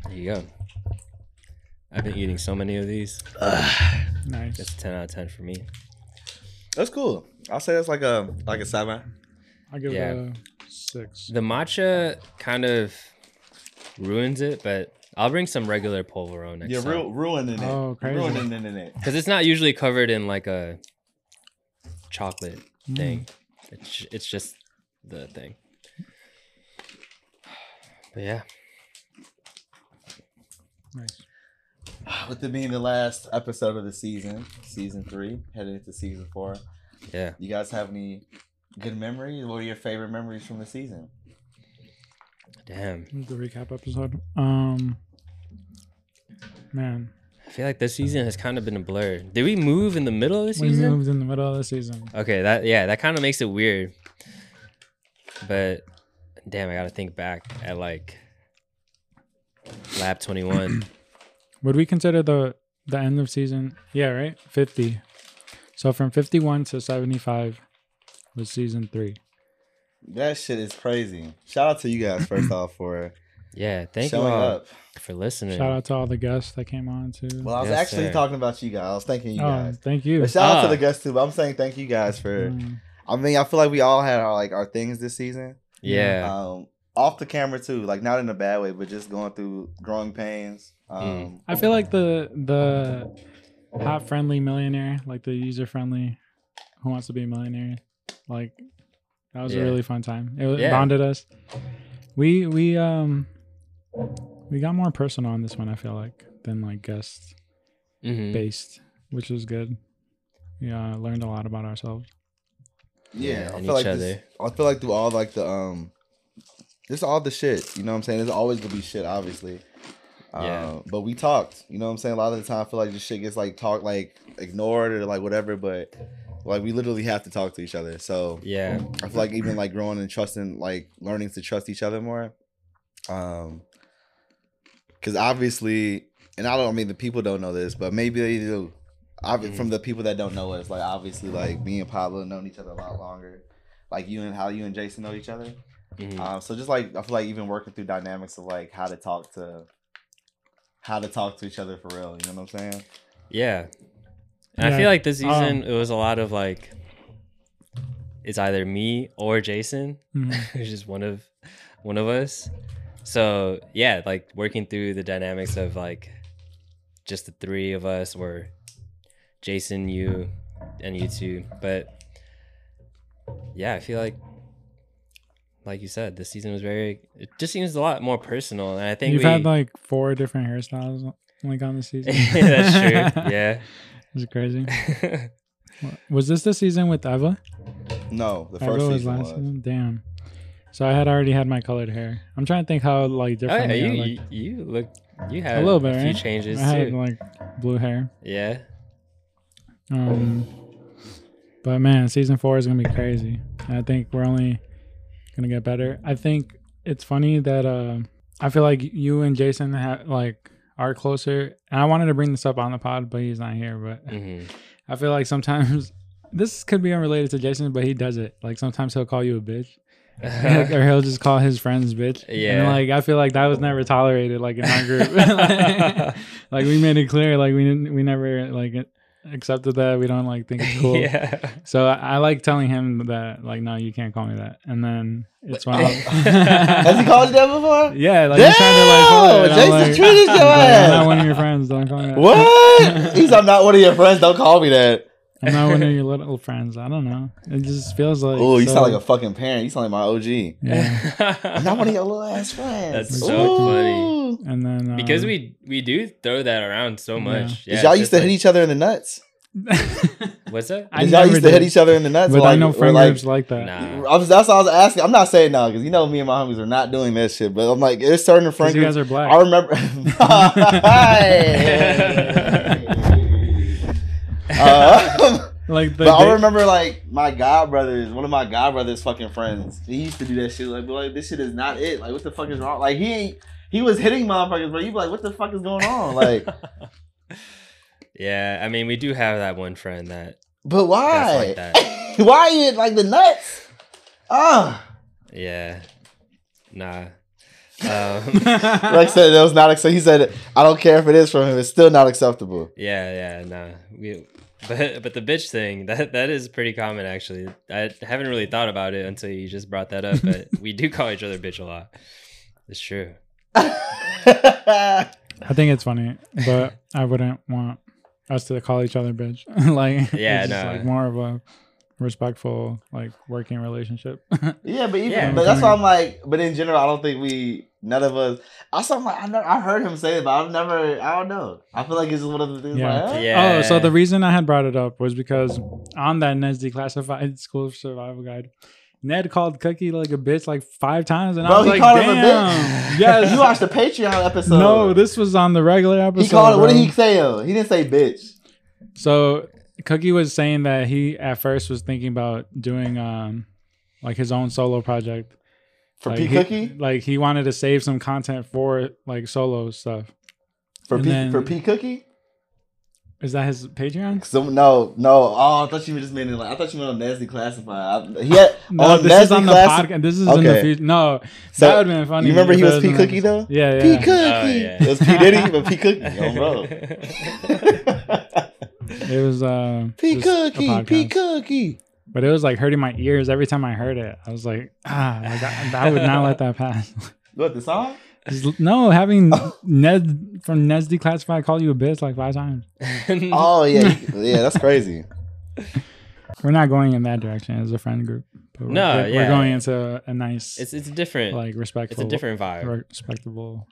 There you go. I've been eating so many of these. Ugh. Nice. That's ten out of ten for me. That's cool. I'll say that's like a like a seven. I give yeah. it a six. The matcha kind of ruins it, but I'll bring some regular Polvoron next You're time. You're ruining it. Oh, crazy. Ruining it. Because it's not usually covered in like a chocolate mm. thing. It's, it's just the thing. But yeah. Nice. With it being the last episode of the season, season three, headed into season four. Yeah. You guys have any good memories? What are your favorite memories from the season? Damn. The recap episode. Um, man. I feel like this season has kind of been a blur. Did we move in the middle of the season? We moved in the middle of the season. Okay, that yeah, that kind of makes it weird. But damn, I gotta think back at like lap twenty-one. Would we consider the the end of season? Yeah, right? fifty. So from fifty-one to seventy-five was season three. That shit is crazy. Shout out to you guys, first off, for yeah, thank showing you all up. For listening. Shout out to all the guests that came on, too. Well, I was yes, actually sir. talking about you guys. I was thanking you oh, guys. Thank you. But shout ah. out to the guests, too. But I'm saying thank you guys for... Mm. I mean, I feel like we all had our, like, our things this season. Yeah. Um, off the camera, too. Like, not in a bad way, but just going through growing pains. Um, I feel like the the hot friendly millionaire, like the user-friendly who wants to be a millionaire, like that was yeah. a really fun time. It yeah. bonded us. We we um we got more personal on this one, I feel like, than like guest mm-hmm. based, which was good. We uh, learned a lot about ourselves. Yeah, yeah I feel like this, I feel like through all like the um this all the shit, you know what I'm saying? There's always gonna be shit, obviously. Yeah. Uh, but we talked, you know what I'm saying? A lot of the time, I feel like this shit gets like talked, like ignored or like whatever, but like we literally have to talk to each other. So yeah, I feel like even like growing and trusting, like learning to trust each other more. Um, because obviously, and I don't I mean the people don't know this, but maybe they do. Obviously, from the people that don't know us, like obviously, like me and Pablo have known each other a lot longer. Like you and how you and Jason know each other. Mm-hmm. Um, so just like I feel like even working through dynamics of like how to talk to. How to talk to each other for real, you know what I'm saying? Yeah. And yeah. I feel like this season, um, it was a lot of like, it's either me or Jason, mm-hmm. who's just one of one of us. So yeah, like working through the dynamics of like, just the three of us were Jason, you, and you two. But yeah, I feel like, like you said, this season was very, it just seems a lot more personal. And I think You've we, had like four different hairstyles like on the season. That's true. Yeah. It's crazy. Was this the season with Eva? No, the first Eva season was. Last was. Season? Damn. So I had already had my colored hair. I'm trying to think how like different oh, yeah, you, looked. you you look you had a little bit a few right? changes I had too. Like blue hair. Yeah. Um, but man, season four is gonna be crazy. I think we're only gonna get better. I think it's funny that uh, I feel like you and Jason have like are closer. And I wanted to bring this up on the pod, but he's not here. But mm-hmm. I feel like sometimes this could be unrelated to Jason, but he does it. Like sometimes he'll call you a bitch. Or he'll just call his friends bitch. Yeah. And like I feel like that was never tolerated like in our group. like, like we made it clear like we didn't we never like accepted that. We don't like think it's cool. Yeah. So I, I like telling him that like no you can't call me that. And then it's one of has he called you that before? Yeah, like he's trying to like call it. Jason like, treated your ass. I'm not one of your friends, don't call me that. What? He's I'm not one of your friends, don't call me that. I'm not one of your little friends. I don't know. It just feels like... Oh, you so, sound like a fucking parent. You sound like my O G. Yeah. I'm not one of your little ass friends. That's so Ooh. funny. And then... Um, because we we do throw that around so much. Yeah. Yeah, y'all used to like... hit each other in the nuts. What's that? I y'all used to did. hit each other in the nuts. But like, I know friend groups like, like that. Nah. I was, that's what I was asking. I'm not saying no, because you know me and my homies are not doing that shit. But I'm like, it's certain friend groups. You guys are black. I remember... Uh, like the, but I remember like my god brothers, one of my god brothers' fucking friends. He used to do that shit. Like, like this shit is not it. Like, what the fuck is wrong? Like he he was hitting motherfuckers, but you be like, what the fuck is going on? Like, yeah, I mean, we do have that one friend that. But why? Like that. Why are you like the nuts? Ah. Uh. Yeah. Nah. Um, Rex said it was not acceptable. He said, "I don't care if it is from him. It's still not acceptable." Yeah, yeah, nah. We, but but the bitch thing that that is pretty common actually. I haven't really thought about it until you just brought that up. But we do call each other bitch a lot. It's true. I think it's funny, but I wouldn't want us to call each other bitch. like yeah, it's nah. just like more of a respectful like working relationship. yeah, but even yeah, but that's why I'm like. But in general, I don't think we. None of us. Also, I'm like, I never, I heard him say it, but I've never. I don't know. I feel like it's one of the things. Yeah. Like, oh. yeah. Oh, so the reason I had brought it up was because on that Ned's Declassified School Survival Guide, Ned called Cookie like a bitch like five times, and Bro, I was he like, called "Damn, him a bitch. Yes." You watched the Patreon episode. No, this was on the regular episode. He called it. Bro. What did he say? Though? He didn't say bitch. So Cookie was saying that he at first was thinking about doing um like his own solo project. For like P Cookie? He, like he wanted to save some content for like solo stuff. For and P then, for P Cookie? Is that his Patreon? So, no, no. Oh, I thought you just meant like I thought you meant on Ned's Declassified. I, he had, no, on this Ned's is on the Declassified. Podcast. This is okay. in the future. No, so, that would have been funny. You remember he was P Cookie though? Yeah, yeah. P Cookie. Oh, yeah. It was P Diddy, but P Cookie. Yo, bro. It was uh, P Cookie. P Cookie. But it was like hurting my ears every time I heard it. I was like, ah, like I, I would not let that pass. What, the song? No, having Ned from Ned's Declassified call you a bitch like five times. Oh, yeah. Yeah, that's crazy. We're not going in that direction as a friend group. But we're, no, we're, yeah. We're going into a nice. It's it's different. Like, respectful. It's a different vibe. Respectable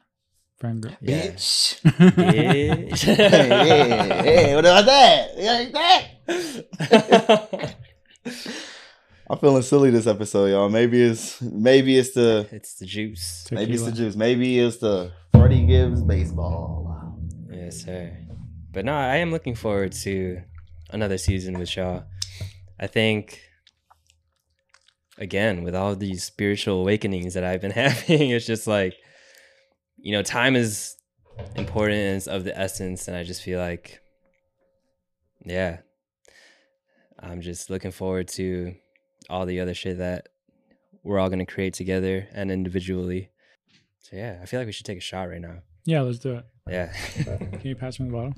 friend group. Yeah. Bitch. Bitch. Hey, hey, hey, what about that? You like that? I'm feeling silly this episode, y'all. Maybe it's maybe it's the it's the juice. Tequila. Maybe it's the juice. Maybe it's the Freddie Gibbs baseball. Yes, sir. But no, I am looking forward to another season with y'all. I think again with all these spiritual awakenings that I've been having, it's just like you know, time is important and it's of the essence, and I just feel like yeah. I'm just looking forward to all the other shit that we're all going to create together and individually. So, yeah, I feel like we should take a shot right now. Yeah, let's do it. Yeah. Can you pass me the bottle?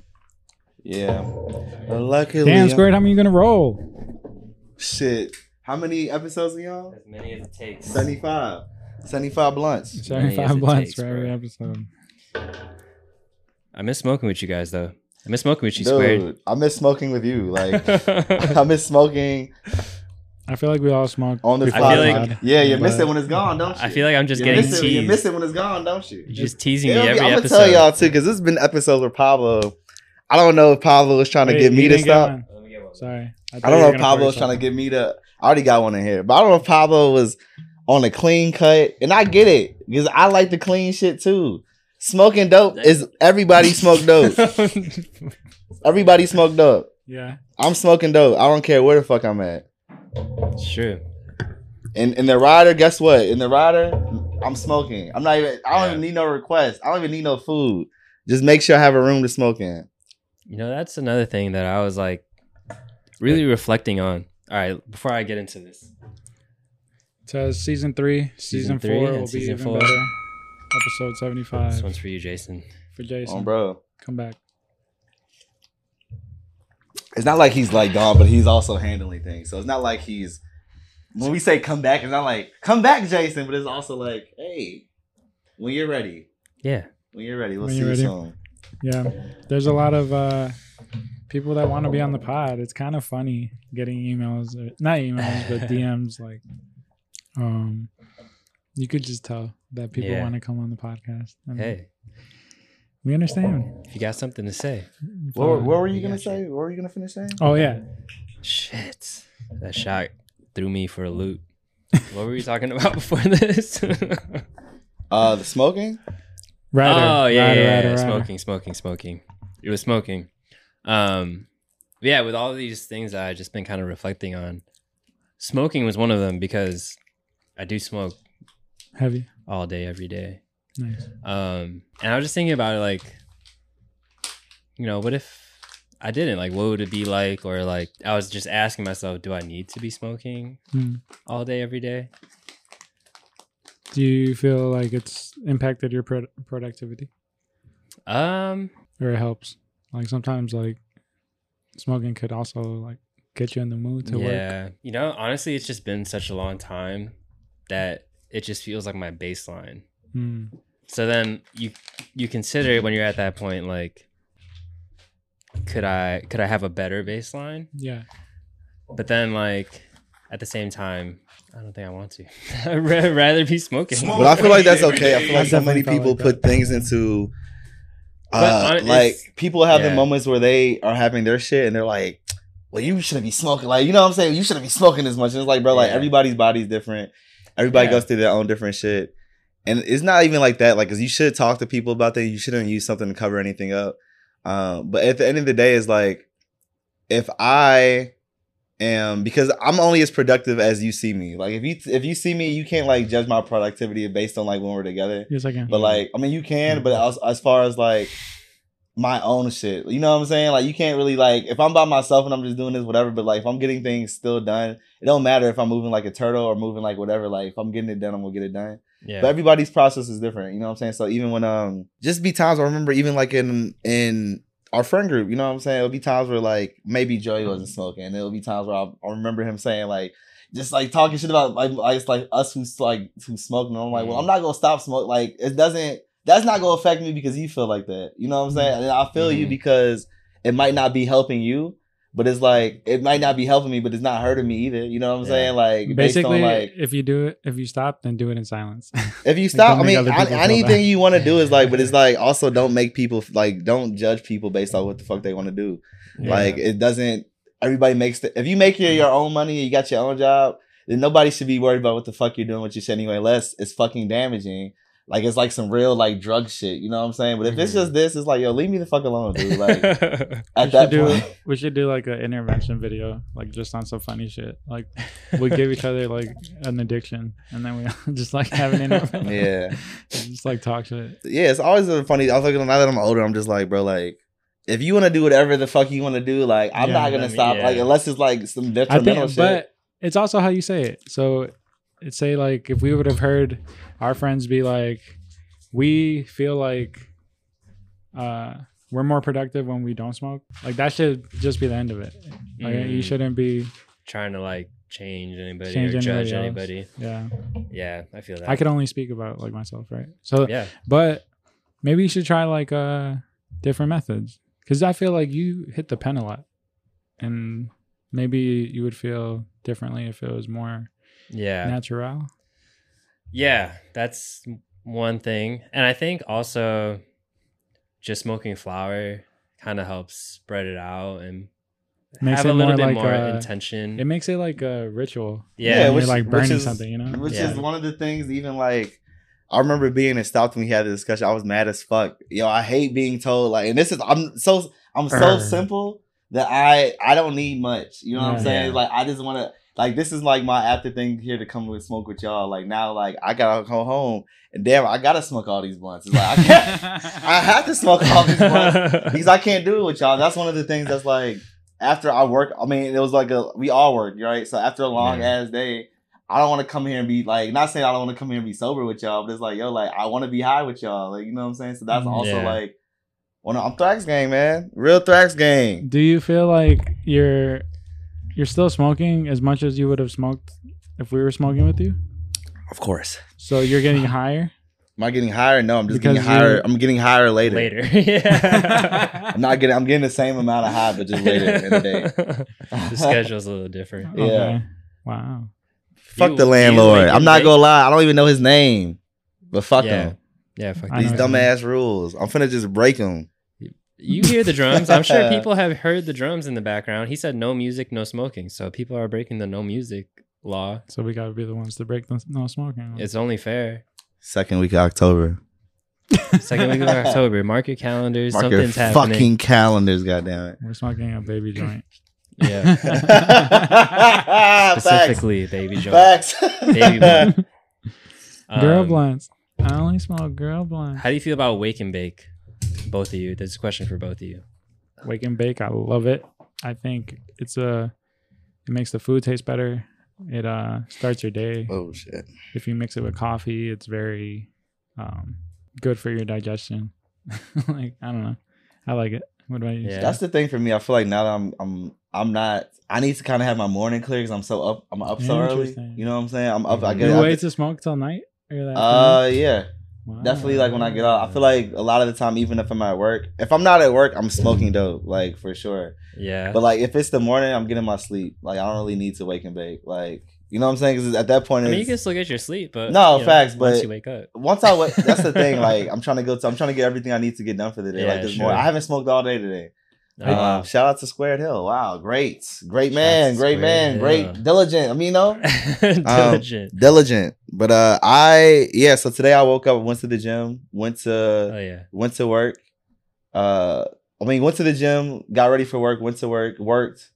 Yeah. Well, luckily, damn, Squared, how many are you going to roll? Shit. How many episodes are y'all? As many as it takes. seventy-five. seventy-five blunts. seventy-five blunts for every episode. I miss smoking with you guys, though. I miss smoking with you, Dude, Squared. I miss smoking with you. Like, I miss smoking. I feel like we all smoke on the fly. Like, yeah, you miss it when it's gone, don't you? I feel like I'm just you getting teased. It, you miss it when it's gone, don't you? You're just teasing yeah, me every I'm episode. I'm gonna tell y'all too, because this has been episodes with Pablo. I don't know if Pablo was trying Wait, to get me to stop. Let me get one. Sorry, I, I don't know if Pablo was trying to get me to. I already got one in here, but I don't know if Pablo was on a clean cut, and I get it because I like the clean shit too. Smoking dope is everybody smoke dope. Everybody smoke dope. Yeah. I'm smoking dope. I don't care where the fuck I'm at. Sure. And in the rider, guess what? In the rider, I'm smoking. I'm not even. I don't yeah. even need no requests. I don't even need no food. Just make sure I have a room to smoke in. You know, that's another thing that I was like really reflecting on. All right, before I get into this, so season three, season, season three four will season be even four. better. Episode seventy-five. This one's for you, Jason. For Jason, oh, bro, come back. It's not like he's like gone, but he's also handling things. So it's not like he's. When we say come back, it's not like, come back, Jason, but it's also like, hey, when you're ready. Yeah. When you're ready, let's see you soon. Yeah. There's a lot of uh, people that want to be on the pod. It's kind of funny getting emails, or, not emails, but D Ms. Like, um, you could just tell that people yeah. want to come on the podcast. I mean, hey. We understand. If you got something to say. What, what were you going to say? What were you going to finish saying? Oh, yeah. Shit. That shot. Threw me for a loop. What were we talking about before this? uh, the smoking? Rider. Oh, yeah, rider, yeah, rider, rider. Smoking, smoking, smoking. It was smoking. Um, yeah, with all these things that I've just been kind of reflecting on, smoking was one of them because I do smoke heavy all day, every day. Nice. Um, and I was just thinking about it like, you know, what if I didn't, like, what would it be like? Or like, I was just asking myself, do I need to be smoking mm. all day, every day? Do you feel like it's impacted your pro- productivity? Um, or it helps. Like sometimes, like smoking could also like get you in the mood to yeah. work. Yeah, you know, honestly, it's just been such a long time that it just feels like my baseline. Mm. So then you you consider it when you're at that point, like. Could I could I have a better baseline? Yeah. But then, like, at the same time, I don't think I want to. I'd rather be smoking. But I feel like that's okay. I feel like I so many people like put things into, uh, on, like, people have yeah. the moments where they are having their shit and they're like, well, you shouldn't be smoking. Like, you know what I'm saying? You shouldn't be smoking as much. And it's like, bro, like, yeah. everybody's body's different. Everybody yeah. goes through their own different shit. And it's not even like that. Like, because you should talk to people about that. You shouldn't use something to cover anything up. Um, but at the end of the day, it's like, if I am, because I'm only as productive as you see me. Like, if you if you see me, you can't like judge my productivity based on like when we're together. Yes, I can. But like, I mean, you can, but as, as far as like my own shit, you know what I'm saying? Like, you can't really like, if I'm by myself and I'm just doing this, whatever, but like, if I'm getting things still done, it don't matter if I'm moving like a turtle or moving like whatever, like if I'm getting it done, I'm gonna get it done. Yeah. But everybody's process is different, you know what I'm saying? So even when um just be times I remember even like in in our friend group, you know what I'm saying? It'll be times where like maybe Joey wasn't smoking. And it'll be times where I'll, I'll remember him saying like just like talking shit about like like it's like us who's like who smoke. And I'm like, well, I'm not gonna stop smoking. Like it doesn't that's not gonna affect me because you feel like that. You know what I'm saying? And I feel mm-hmm. you because it might not be helping you. But it's like, it might not be helping me, but it's not hurting me either. You know what I'm yeah. saying? Like, basically, based on like, if you do it, if you stop, then do it in silence. If you stop, like, I mean, I, anything you want to do is like, but it's like, also don't make people, like, don't judge people based on what the fuck they want to do. Yeah. Like, it doesn't, everybody makes, the, if you make your, your own money, you got your own job, then nobody should be worried about what the fuck you're doing with your shit anyway, unless it's fucking damaging. Like, it's like some real, like, drug shit. You know what I'm saying? But if it's just this, it's like, yo, leave me the fuck alone, dude. Like, at that do, point. We should do, like, an intervention video. Like, just on some funny shit. Like, we give each other, like, an addiction. And then we just, like, have an intervention. Yeah. Just, like, talk shit. Yeah, it's always a funny. I was like, now that I'm older, I'm just like, bro, like, if you want to do whatever the fuck you want to do, like, I'm yeah, not going to stop. Yeah. Like, unless it's, like, some detrimental I think, shit. But it's also how you say it. So, it'd say, like, if we would have heard our friends be like, we feel like uh, we're more productive when we don't smoke. Like, that should just be the end of it. Like, mm. you shouldn't be trying to, like, change anybody change or anybody judge else. anybody. Yeah. Yeah, I feel that. I could only speak about, like, myself, right? So, yeah. But maybe you should try, like, uh, different methods. Because I feel like you hit the pen a lot. And maybe you would feel differently if it was more... Yeah. Natural. Yeah, that's one thing. And I think also just smoking flower kind of helps spread it out and makes have a little bit like more a, intention. It makes it like a ritual. Yeah, yeah which, like burning which is, something, you know? Which yeah. is one of the things even like, I remember being in Stockton, we had a discussion. I was mad as fuck. Yo, I hate being told like, and this is, I'm so, I'm so uh. simple. that I I don't need much. You know what yeah, I'm saying? Yeah. Like, I just want to, like, this is like my after thing here to come with smoke with y'all. Like, now, like, I gotta go home and damn, I gotta smoke all these blunts. It's like, I can't, I have to smoke all these blunts because I can't do it with y'all. That's one of the things that's like, after I work, I mean, it was like a, we all work, right? So after a long yeah. ass day, I don't want to come here and be like, not saying I don't want to come here and be sober with y'all, but it's like, yo, like, I want to be high with y'all. Like, you know what I'm saying? So that's also yeah. like, well, no, I'm Thrax gang, man. Real Thrax gang. Do you feel like you're you're still smoking as much as you would have smoked if we were smoking with you? Of course. So you're getting higher? Am I getting higher? No, I'm just because getting higher. I'm getting higher later. Later. Yeah. I'm not getting I'm getting the same amount of high, but just later in the day. The schedule's a little different. Yeah. Okay. Wow. Fuck you, the landlord. I'm not gonna lie, I don't even know his name. But fuck yeah. him. Yeah, fuck these dumbass rules. I'm finna just break them. You hear the drums. I'm sure people have heard the drums in the background. He said no music, no smoking. So people are breaking the no music law. So we got to be the ones to break the no smoking law. It's only fair. Second week of October. Second week of October. Mark your calendars. Mark Something's your happening. Fucking calendars, goddammit. We're smoking a baby joint. Yeah. Specifically, Facts. baby joint. Facts. Baby blunt. Girl um, blunts. I only smoke girl blunts. How do you feel about Wake and Bake? Both of you. There's a question for both of you. Wake and Bake, I love it. I think it's a it makes the food taste better. It uh starts your day. Oh shit. If you mix it with coffee, it's very um good for your digestion. Like, I don't know. I like it. What about you? Yeah. That's the thing for me. I feel like now that I'm I'm I'm not I need to kind of have my morning clear because I'm so up I'm up yeah, so early. You know what I'm saying? I'm up mm-hmm. I get You wait to smoke till night? Or that uh time? yeah. Wow. Definitely, like, when I get out, I feel like a lot of the time, even if I'm at work, if I'm not at work, I'm smoking dope, like, for sure. Yeah. But, like, if it's the morning, I'm getting my sleep. Like, I don't really need to wake and bake. Like, you know what I'm saying? Because at that point, I mean, you can still get your sleep, but no facts. Know, but once you wake up, once I wake, that's the thing. Like, I'm trying to go to, I'm trying to get everything I need to get done for the day. Yeah, like this sure. morning, I haven't smoked all day today. Oh, wow. um, shout out to Squared Hill. Wow, great, great man, great Squared man, Hill. great diligent. I mean, you know, diligent, um, diligent. But uh, I yeah. So today I woke up, went to the gym, went to oh, yeah. went to work. Uh, I mean, went to the gym, got ready for work, went to work, worked,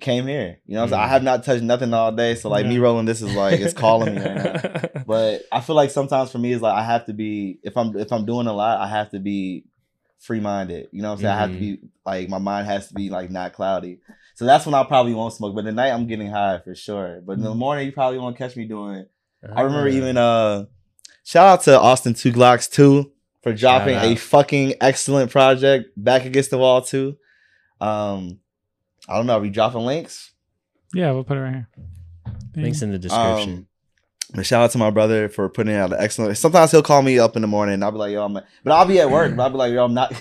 came here. You know, mm. so I have not touched nothing all day. So like yeah. me rolling, this is like it's calling me right now. But I feel like sometimes for me, it's like I have to be if I'm if I'm doing a lot, I have to be free-minded, you know what I'm saying? Mm-hmm. I have to be like my mind has to be like not cloudy, so that's when I probably won't smoke. But at night I'm getting high for sure. But in the morning you probably won't catch me doing. Uh-huh. I remember even uh, shout out to Austin Two Glocks Two for dropping a fucking excellent project, Back Against the Wall Two. Um, I don't know. Are we dropping links? Yeah, we'll put it right here. Links in the description. Um, But shout out to my brother for putting out an excellent. Sometimes he'll call me up in the morning and I'll be like, yo, I'm at, but I'll be at work. But I'll be like, yo, I'm not,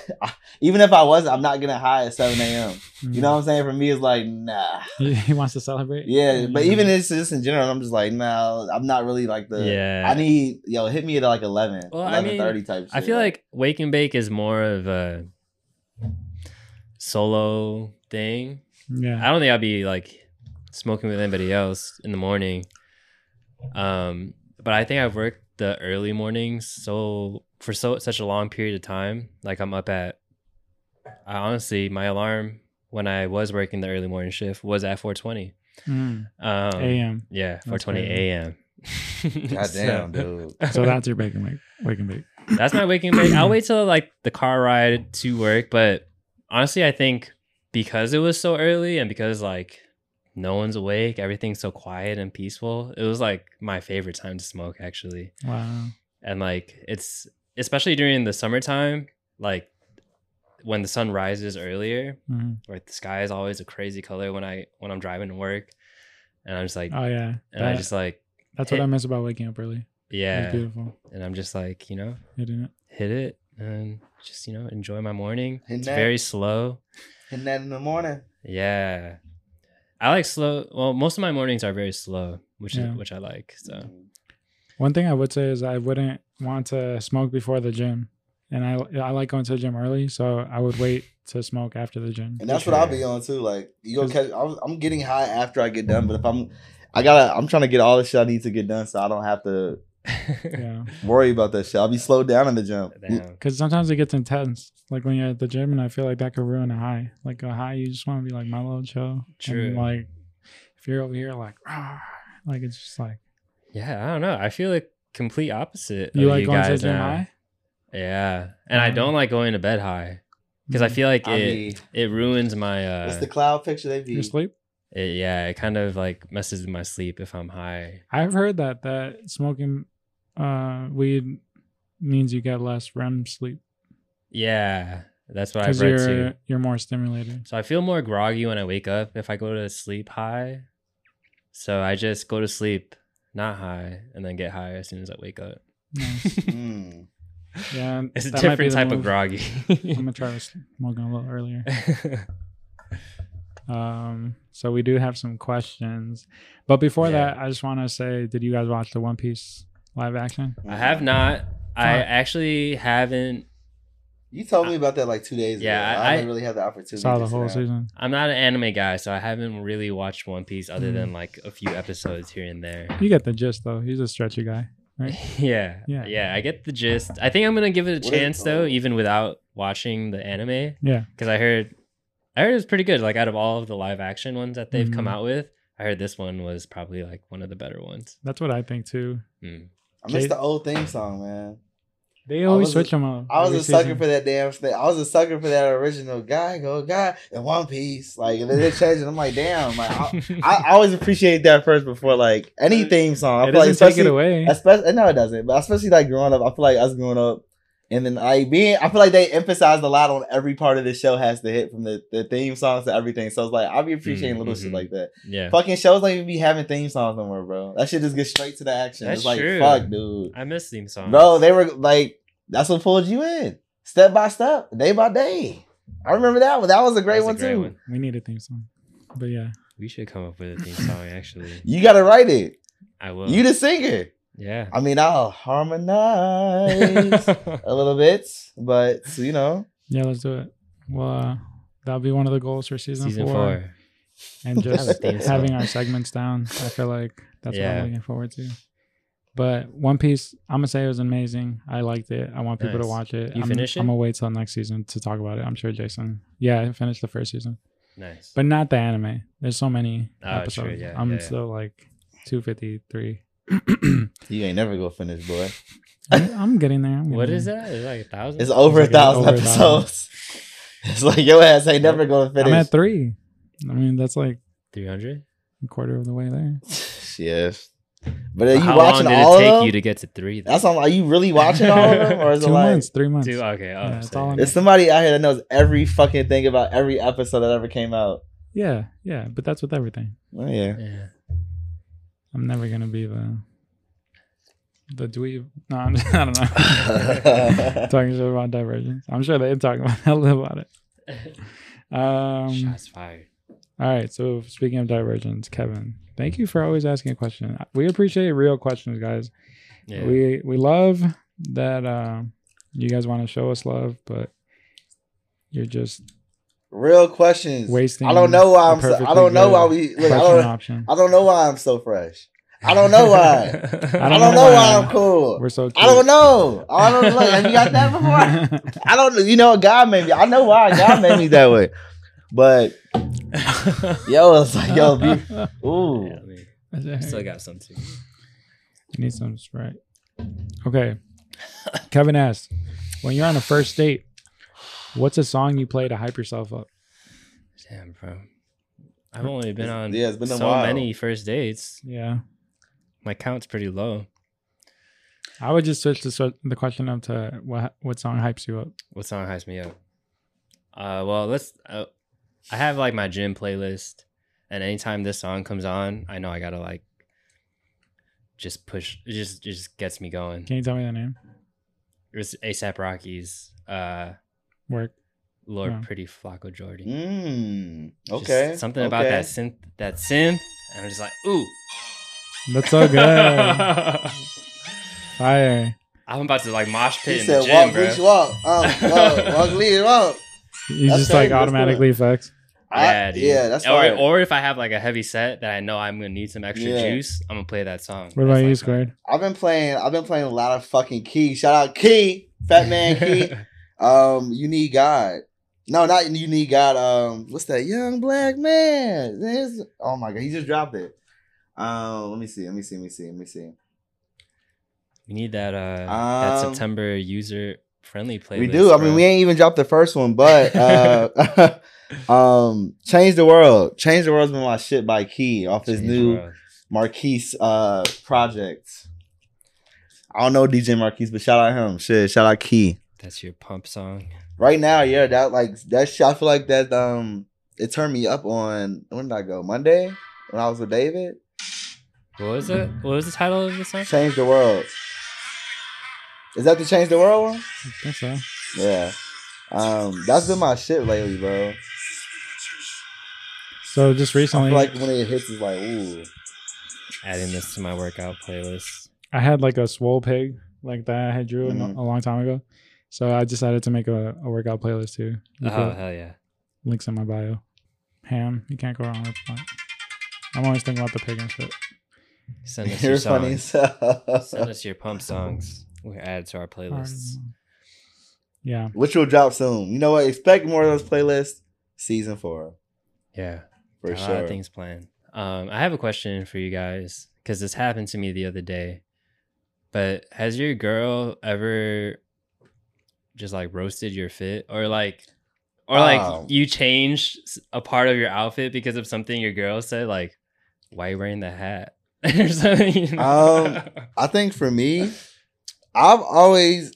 even if I wasn't, I'm not getting high at seven a m Mm-hmm. You know what I'm saying? For me, it's like, nah. He wants to celebrate? Yeah. But mm-hmm. even it's just in general, I'm just like, nah, I'm not really like the, yeah. I need, yo, hit me at like eleven, well, eleven thirty I mean, type shit. I feel like Wake and Bake is more of a solo thing. Yeah. I don't think I'll be like smoking with anybody else in the morning. Um, but I think I've worked the early mornings so for so such a long period of time. Like I'm up at, I honestly, my alarm when I was working the early morning shift was at four twenty mm. um, a m. Yeah, four twenty a m God damn, dude. So that's your wake and bake. Wake and bake. That's my wake and bake. I'll wait till like the car ride to work. But honestly, I think because it was so early and because like. No one's awake. Everything's so quiet and peaceful. It was like my favorite time to smoke, actually. Wow. And like it's especially during the summertime, like when the sun rises earlier, mm-hmm. like the sky is always a crazy color when I when I'm driving to work, and I'm just like, oh yeah, and that, I just like that's hit. What I miss about waking up early. Yeah, it's beautiful. And I'm just like, you know, hitting it, hit it, and just you know enjoy my morning. Hitting it's that. Very slow. Hitting that in the morning. Yeah. I like slow. Well, most of my mornings are very slow, which yeah. is which I like. So, one thing I would say is I wouldn't want to smoke before the gym, and I I like going to the gym early, so I would wait to smoke after the gym. And that's sure. what I'll be on too. Like you go catch. I'm getting high after I get done, but if I'm, I gotta. I'm trying to get all the shit I need to get done, so I don't have to Yeah. Worry about that shit. I'll be slowed down in the gym. Because sometimes it gets intense. Like when you're at the gym, and I feel like that could ruin a high. Like a high, you just want to be like mellow, chill. True. And like if you're over here, like, Argh, like it's just like. Yeah, I don't know. I feel like complete opposite. You of like you going guys to the gym high? Yeah, and um, I don't like going to bed high because I feel like I it mean, it ruins my. Uh, what's the cloud picture they view? Your sleep. It, yeah, it kind of like messes with my sleep if I'm high. I've heard that that smoking. Uh, weed means you get less R E M sleep. Yeah, that's what I've read too. You're more stimulated. So I feel more groggy when I wake up if I go to sleep high. So I just go to sleep not high and then get high as soon as I wake up. Nice. Mm. Yeah, it's a different type move. Of groggy. I'm gonna try smoking a little earlier. um, so we do have some questions, but before yeah. that, I just want to say, did you guys watch the One Piece? Live action? I have not. I actually haven't. You told me about that like two days yeah, ago. I, I haven't really had the opportunity. Saw the whole now. Season. I'm not an anime guy, so I haven't really watched One Piece other mm. than like a few episodes here and there. You get the gist though. He's a stretchy guy, right? yeah, yeah, yeah. I get the gist. I think I'm gonna give it a what chance though, even without watching the anime. Yeah, because I heard, I heard it was pretty good. Like out of all of the live action ones that they've mm-hmm. come out with, I heard this one was probably like one of the better ones. That's what I think too. Mm. I miss the old theme song, man. They always switch them up. I was a sucker for that damn thing. I was a sucker for that original guy go guy in One Piece. Like and then they change it. I'm like, damn. Like I, I always appreciate that first before like any theme song. It doesn't take it away. Especially no, it doesn't. But especially like growing up, I feel like us growing up, and then like being, I feel like they emphasized a lot on every part of the show has to hit from the, the theme songs to everything. So it's like I'll be appreciating mm-hmm. little shit like that. Yeah, fucking shows don't even be having theme songs no more, bro. That shit just gets straight to the action. That's it's like true. Fuck, dude. I miss theme songs, bro. They were like, that's what pulled you in, step by step, day by day. I remember that one. That was a great was one a great too. One. We need a theme song, but yeah, we should come up with a theme song. Actually, you gotta write it. I will. You the singer. Yeah, I mean, I'll harmonize a little bit, but you know. Yeah, let's do it. Well, uh, that'll be one of the goals for season, season four. four, and just having our segments down. I feel like that's yeah. what I'm looking forward to. But One Piece, I'm gonna say it was amazing. I liked it. I want people nice. To watch it. You I'm, finish it? I'm gonna wait till next season to talk about it. I'm sure Jason. Yeah, I finished the first season. Nice, but not the anime. There's so many oh, episodes. True, yeah, I'm yeah, still yeah. like two fifty-three. You ain't never gonna finish, boy. I'm, I'm getting there. I'm getting what there. Is that? It's like a thousand. It's over it's like a thousand over episodes. A thousand. It's like your ass ain't never gonna finish. I'm at three. I mean, that's like three hundred, a quarter of the way there. Yes, but are you How watching long did all it take of them? You to get to three? Though? That's all. Are you really watching all of them, or is Two it like months, three months? Two, okay, oh, yeah, it's all there's somebody out here that knows every fucking thing about every episode that ever came out. Yeah, yeah, but that's with everything. Oh yeah. yeah. I'm never gonna be the the dweeb. No, I'm just, I don't know. Talking shit about Divergence. I'm sure they didn't talk about hell about it. Um, Shots fired. All right. So speaking of Divergence, Kevin, thank you for always asking a question. We appreciate real questions, guys. Yeah. We we love that uh, you guys want to show us love, but you're just. Real questions. Wasting I don't know why I'm. So, I don't know why we. Look, I don't. Option. I don't know why I'm so fresh. I don't know why. I, don't I don't know why, why I'm cool. We're so. Cute. I don't know. I don't know. Have you got that before? I don't. You know, God made me. I know why God made me that way. But yo, it's like yo, be, ooh. Yeah, I mean, still got some too. I need some Sprite. Okay. Kevin asked, when you're on a first date. What's a song you play to hype yourself up? Damn, bro. I've only been on yeah, it's been so while. Many first dates. Yeah. My count's pretty low. I would just switch the, the question up to what what song hypes you up? What song hypes me up? Uh, well, let's. Uh, I have like my gym playlist. And anytime this song comes on, I know I got to like just push. It just, it just gets me going. Can you tell me the name? It was ASAP Rocky's. Uh, Work, Lord, yeah. Pretty Flocko Jordy. Mm, okay, just something okay. about that synth, that synth, and I'm just like, ooh, that's so good. Fire! I'm about to like mosh pit he in said, the gym, walk, bro. Reach, walk, um, walk, walk, lead, walk. You that's just like automatically effects. Yeah, I, yeah, that's or, or if I have like a heavy set that I know I'm gonna need some extra yeah. juice, I'm gonna play that song. What about you, Squared? I've been playing. I've been playing a lot of fucking Key. Shout out Key, Fat Man Key. um, you need God. No, not you need God. Um, what's that? Young Black Man. There's, oh my God, he just dropped it. Um, let me see. Let me see. Let me see. Let me see. We need that. Uh, um, that September user-friendly playlist. We do. Bro. I mean, we ain't even dropped the first one, but. Uh, Um, Change the World. Change the World's been my shit by Key off his Change new Marquise uh project. I don't know D J Marquise, but shout out him. Shit, shout out Key. That's your pump song. Right now, yeah. That like that shit, I feel like that um it turned me up on when did I go? Monday when I was with David. What was it? What was the title of the song? Change the World. Is that the Change the World one? I think so. Yeah. Um, that's been my shit lately, bro. So just recently, I feel like when it hits, it's like, ooh. Adding this to my workout playlist. I had like a swole pig like that I had drew mm-hmm. a long time ago, so I decided to make a, a workout playlist too. You oh hell yeah! Links in my bio. Ham, you can't go wrong with that. I'm always thinking about the pig and shit. Send us You're your funny songs. Send us your pump songs. We add to our playlists. Um, Yeah, which will drop soon. You know what? Expect more of those playlists. Season four. Yeah, for sure. A lot of things planned. Um, I have a question for you guys because this happened to me the other day. But has your girl ever just like roasted your fit, or like, or like um, you changed a part of your outfit because of something your girl said, like, "Why are you wearing the hat?" or something. You know? Um, I think for me, I've always.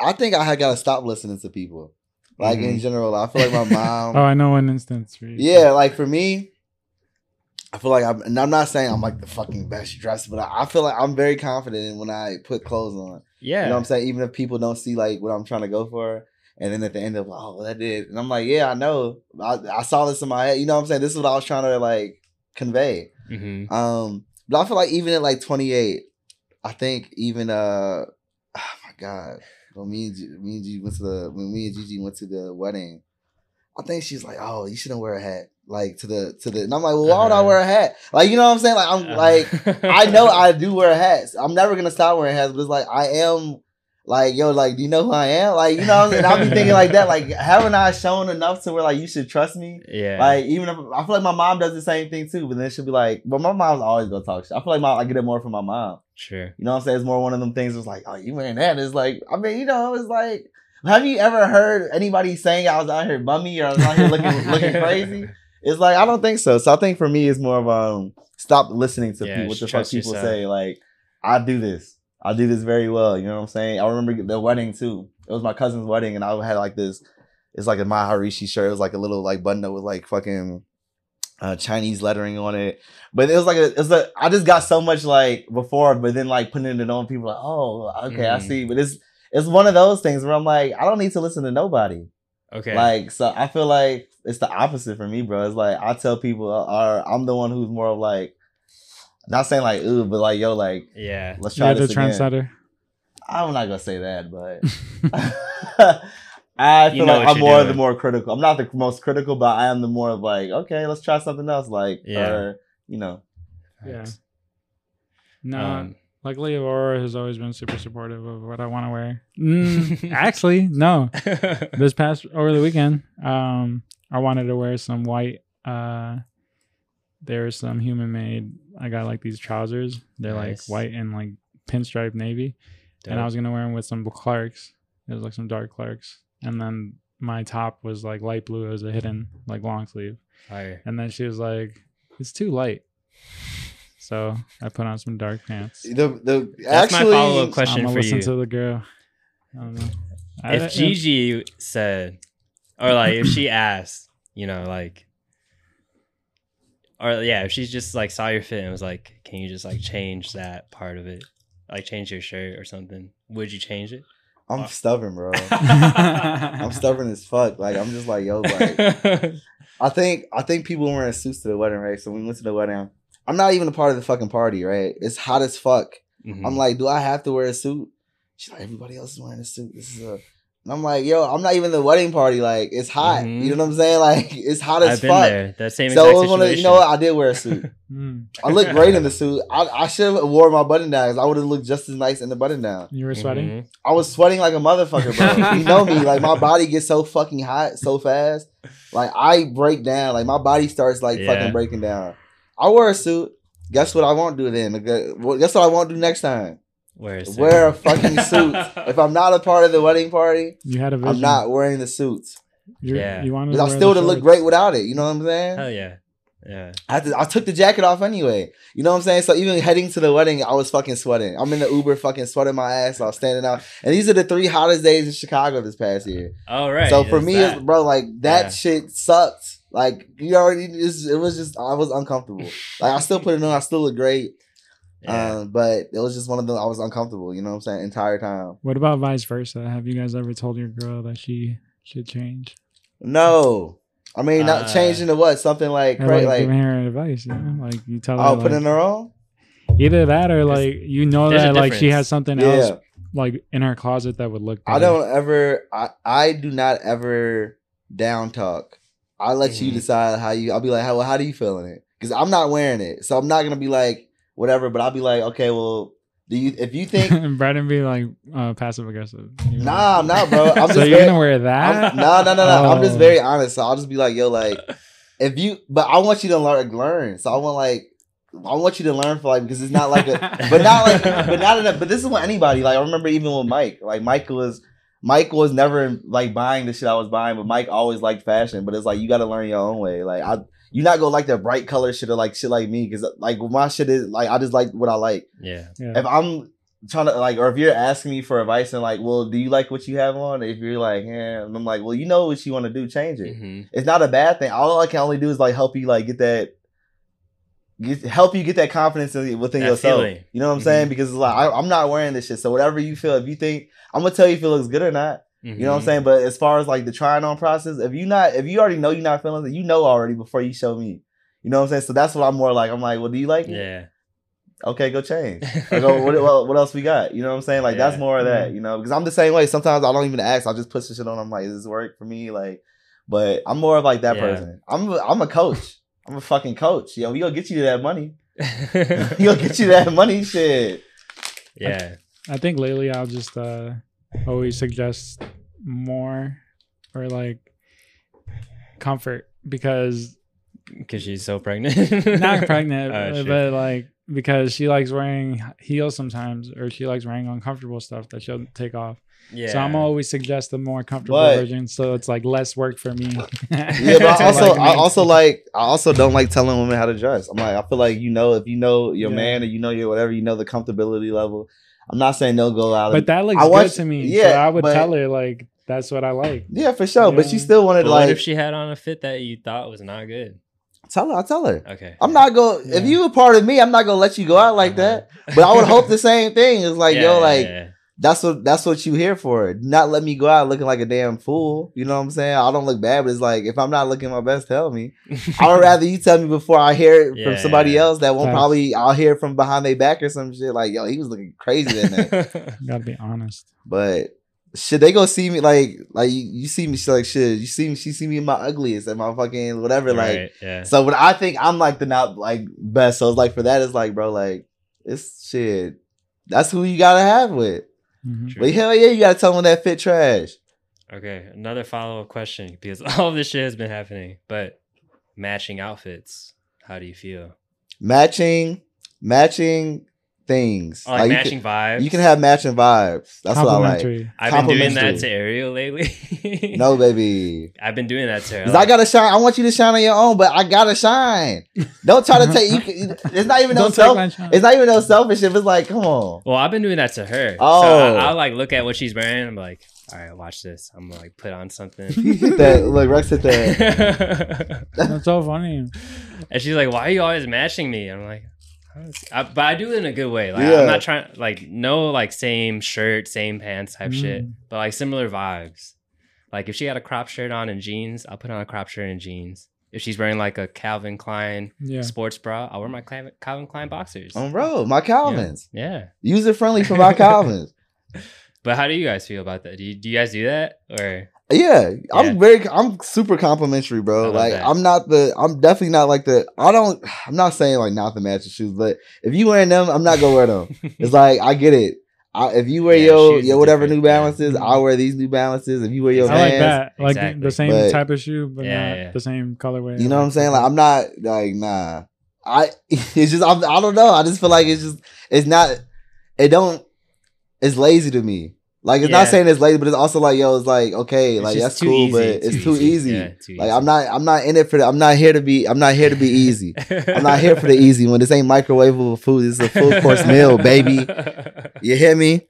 I think I had got to stop listening to people. Like mm-hmm. in general, I feel like my mom. oh, I know one instance. For you. Yeah, like for me, I feel like I'm, and I'm not saying I'm like the fucking best dressed, but I, I feel like I'm very confident in when I put clothes on. Yeah. You know what I'm saying? Even if people don't see like what I'm trying to go for. And then at the end of, oh, well, that did. And I'm like, yeah, I know. I, I saw this in my head. You know what I'm saying? This is what I was trying to like convey. Mm-hmm. Um, but I feel like even at like twenty-eight, I think even, uh, oh my God. When me and G- me and Gigi went to the when me and Gigi went to the wedding, I think she's like, "Oh, you shouldn't wear a hat." Like to the to the, and I'm like, "Well, why would I wear a hat?" Like you know what I'm saying? Like I'm like I know I do wear hats. I'm never gonna stop wearing hats, but it's like I am like yo, like do you know who I am? Like you know, and I'll be thinking like that. Like haven't I shown enough to where like you should trust me? Yeah. Like even if I feel like my mom does the same thing too, but then she'll be like, "But my mom's always gonna talk shit." I feel like my, I get it more from my mom. Sure. You know what I'm saying? It's more one of them things it's like, oh, you wearing that? It's like, I mean, you know, it's like, have you ever heard anybody saying I was out here bummy or I was out here looking looking crazy? It's like, I don't think so. So I think for me, it's more of um, stop listening to yeah, people, what the fuck people yourself. Say. Like, I do this. I do this very well. You know what I'm saying? I remember the wedding too. It was my cousin's wedding and I had like this, it's like a Maharishi shirt. It was like a little like button that was like fucking... Uh, Chinese lettering on it, but it was like a, it was like I just got so much like before, but then like putting it on people like, oh, okay, mm. I see. But it's it's one of those things where I'm like, I don't need to listen to nobody. Okay, like so I feel like it's the opposite for me, bro. It's like I tell people, or I'm the one who's more of like, not saying like ooh, but like yo, like yeah, let's try yeah, this the trendsetter. I'm not gonna say that, but. I feel you know like I'm more doing. The more critical. I'm not the most critical, but I am the more of like, okay, let's try something else. Like, yeah. or, you know. Yeah. No, um, luckily Aurora has always been super supportive of what I want to wear. Mm, actually, no. This past, over the weekend, um, I wanted to wear some white. Uh, there's some human-made, I got like these trousers. They're nice. Like white and like pinstripe navy. Dope. And I was going to wear them with some Clarks. It was like some dark Clarks. And then my top was like light blue. It was a hidden like long sleeve. Fire. And then she was like, it's too light. So I put on some dark pants. The, the, That's actually, my follow-up question for you. I'm going to listen to the girl. I don't know. If I, Gigi if, said, or like if she asked, you know, like, or yeah, if she just like saw your fit and was like, can you just like change that part of it? Like change your shirt or something. Would you change it? I'm stubborn, bro. I'm stubborn as fuck. Like I'm just like, yo, like I think I think people were wearing suits to the wedding, right? So we went to the wedding. I'm not even a part of the fucking party, right? It's hot as fuck. Mm-hmm. I'm like, do I have to wear a suit? She's like, everybody else is wearing a suit. This is a And I'm like, yo, I'm not even the wedding party. Like, it's hot. Mm-hmm. You know what I'm saying? Like, it's hot as I've been fuck. There. That same so exact it was one of, you know what? I did wear a suit. I looked great in the suit. I, I should have worn my button down because I would have looked just as nice in the button down. You were sweating? Mm-hmm. I was sweating like a motherfucker, bro. You know me. Like, my body gets so fucking hot so fast. Like, I break down. Like, my body starts, like, yeah. fucking breaking down. I wear a suit. Guess what I won't do then? Guess what I won't do next time? Wear a suit. Wear a fucking suit. If I'm not a part of the wedding party, you had a vision. I'm not wearing the suits. You're, yeah, you wanted to I still would have looked great without it. You know what I'm saying? Hell yeah, yeah. I, had to, I took the jacket off anyway. You know what I'm saying? So even heading to the wedding, I was fucking sweating. I'm in the Uber, fucking sweating my ass. I was standing out, and these are the three hottest days in Chicago this past year. All right. So for me, it's, bro, like that yeah. shit sucked. Like you already, it was just I was uncomfortable. Like I still put it on. I still look great. Yeah. Um, but it was just one of them. I was uncomfortable, you know what I'm saying, entire time. What about vice versa? Have you guys ever told your girl that she should change? No, I mean, not uh, changing to what? Something like, like, like giving her advice, you know? Like you tell her, oh, like, put in her own. Either that, or like you know that like she has something yeah. else like in her closet that would look better. I don't ever. I I do not ever down talk. I let mm-hmm. you decide how you. I'll be like, how well, how do you feeling it? Because I'm not wearing it, so I'm not gonna be like. Whatever, but I'll be like, okay, well, do you if you think Brandon be like uh, passive aggressive? You know? Nah, nah, bro. I'm just so you're very, gonna wear that? No, no, no, no. I'm just very honest. So I'll just be like, yo, like if you, but I want you to learn, learn. So I want like, I want you to learn for like because it's not like a, but not like, but not enough. But this is what anybody like. I remember even with Mike, like Mike was, Mike was never like buying the shit I was buying, but Mike always liked fashion. But it's like you got to learn your own way. Like I. You're not gonna like that bright color shit or like shit like me because like my shit is like I just like what I like. Yeah. yeah. If I'm trying to like, or if you're asking me for advice and like, well, do you like what you have on? If you're like, yeah, and I'm like, well, you know what you want to do, change it. Mm-hmm. It's not a bad thing. All I can only do is like help you like get that, get, help you get that confidence within that yourself. Feeling. You know what I'm mm-hmm. saying? Because it's like I, I'm not wearing this shit, so whatever you feel, if you think I'm gonna tell you if it looks good or not. Mm-hmm. You know what I'm saying? But as far as like the trying on process, if you not if you already know you're not feeling it, you know already before you show me. You know what I'm saying? So that's what I'm more like. I'm like, well, do you like it? Yeah. Okay, go change. Or go, what, what else we got? You know what I'm saying? Like yeah. that's more of that, you know, because I'm the same way. Sometimes I don't even ask. I'll just push the shit on. I'm like, does this work for me? Like, but I'm more of like that yeah. person. I'm a, I'm a coach. I'm a fucking coach. Yo, we gonna get you that money. We gonna get you that money shit. Yeah. I, I think lately I'll just uh always suggest more or like comfort because because she's so pregnant not pregnant oh, but like because she likes wearing heels sometimes or she likes wearing uncomfortable stuff that she'll take off. Yeah. So I'm always suggest the more comfortable but, version, so it's like less work for me. Yeah, but I also like I also like I also don't like telling women how to dress. I'm like I feel like you know if you know your yeah. man or you know your whatever you know the comfortability level. I'm not saying no go out, but that looks I good to me. Yeah, so I would but, tell her like that's what I like. Yeah, for sure. Yeah. But she still wanted but like. What if she had on a fit that you thought was not good? Tell her. I tell her. Okay. I'm not gonna. Yeah. If you were part of me, I'm not gonna let you go out like uh-huh. that. But I would hope the same thing. It's like yeah, yo, like yeah, yeah. that's what that's what you here for. Not let me go out looking like a damn fool. You know what I'm saying? I don't look bad, but it's like if I'm not looking my best, tell me. I would rather you tell me before I hear it yeah, from somebody yeah. else that won't probably I'll hear from behind their back or some shit. Like yo, he was looking crazy that night. You gotta be honest. But shit, they go see me like like you, you see me she like shit. You see me, she see me in my ugliest and my fucking whatever. Right, like yeah. so when I think I'm like the not like best, so it's like for that it's like bro, like it's shit. That's who you gotta have with. Mm-hmm. But hell yeah, you gotta tell them that fit trash. Okay, another follow-up question because all of this shit has been happening. But matching outfits, how do you feel? Matching, matching things. Oh, like like matching can, vibes. You can have matching vibes. That's what I like. I've been doing that to Ariel lately. No, baby. I've been doing that to her. Cause like, I gotta shine. I want you to shine on your own, but I gotta shine. Don't try to take. You can, it's not even no self. It's not even no selfish. If it's like, come on. Well, I've been doing that to her. Oh, so I, I like look at what she's wearing. And I'm like, all right, watch this. I'm gonna like put on something. That look, Rex at that. That's so funny. And she's like, why are you always matching me? I'm like. I, but I do it in a good way. Like yeah. I'm not trying like no like same shirt, same pants type mm. shit, but like similar vibes. Like if she had a crop shirt on and jeans, I'll put on a crop shirt and jeans. If she's wearing like a Calvin Klein yeah. sports bra, I'll wear my Cla- Calvin Klein boxers. Oh, bro, my Calvins. Yeah. yeah. User-friendly for my Calvins. But how do you guys feel about that? Do you, do you guys do that? Or yeah, yeah. I'm very, I'm super complimentary, bro. Like that. I'm not the, I'm definitely not like the, I don't, I'm not saying like not the matching shoes, but if you wearing them, I'm not gonna wear them. It's like, I get it. I, if you wear yeah, your, your whatever New Balances, yeah. I'll wear these New Balances. If you wear your I like Vans, that. Like exactly. the same but, type of shoe, but yeah, not yeah. the same colorway. You know what I'm saying? Like I'm not like, nah. I, it's just, I'm, I don't know. I just feel like it's just, it's not, it don't, it's lazy to me. Like it's yeah. not saying it's lazy, but it's also like, yo, it's like, okay, it's like that's cool, easy, but it's too, too easy. easy. Yeah, too like easy. I'm not, I'm not in it for the, I'm not here to be, I'm not here to be easy. I'm not here for the easy one. This ain't microwavable food. This is a full course meal, baby. You hear me?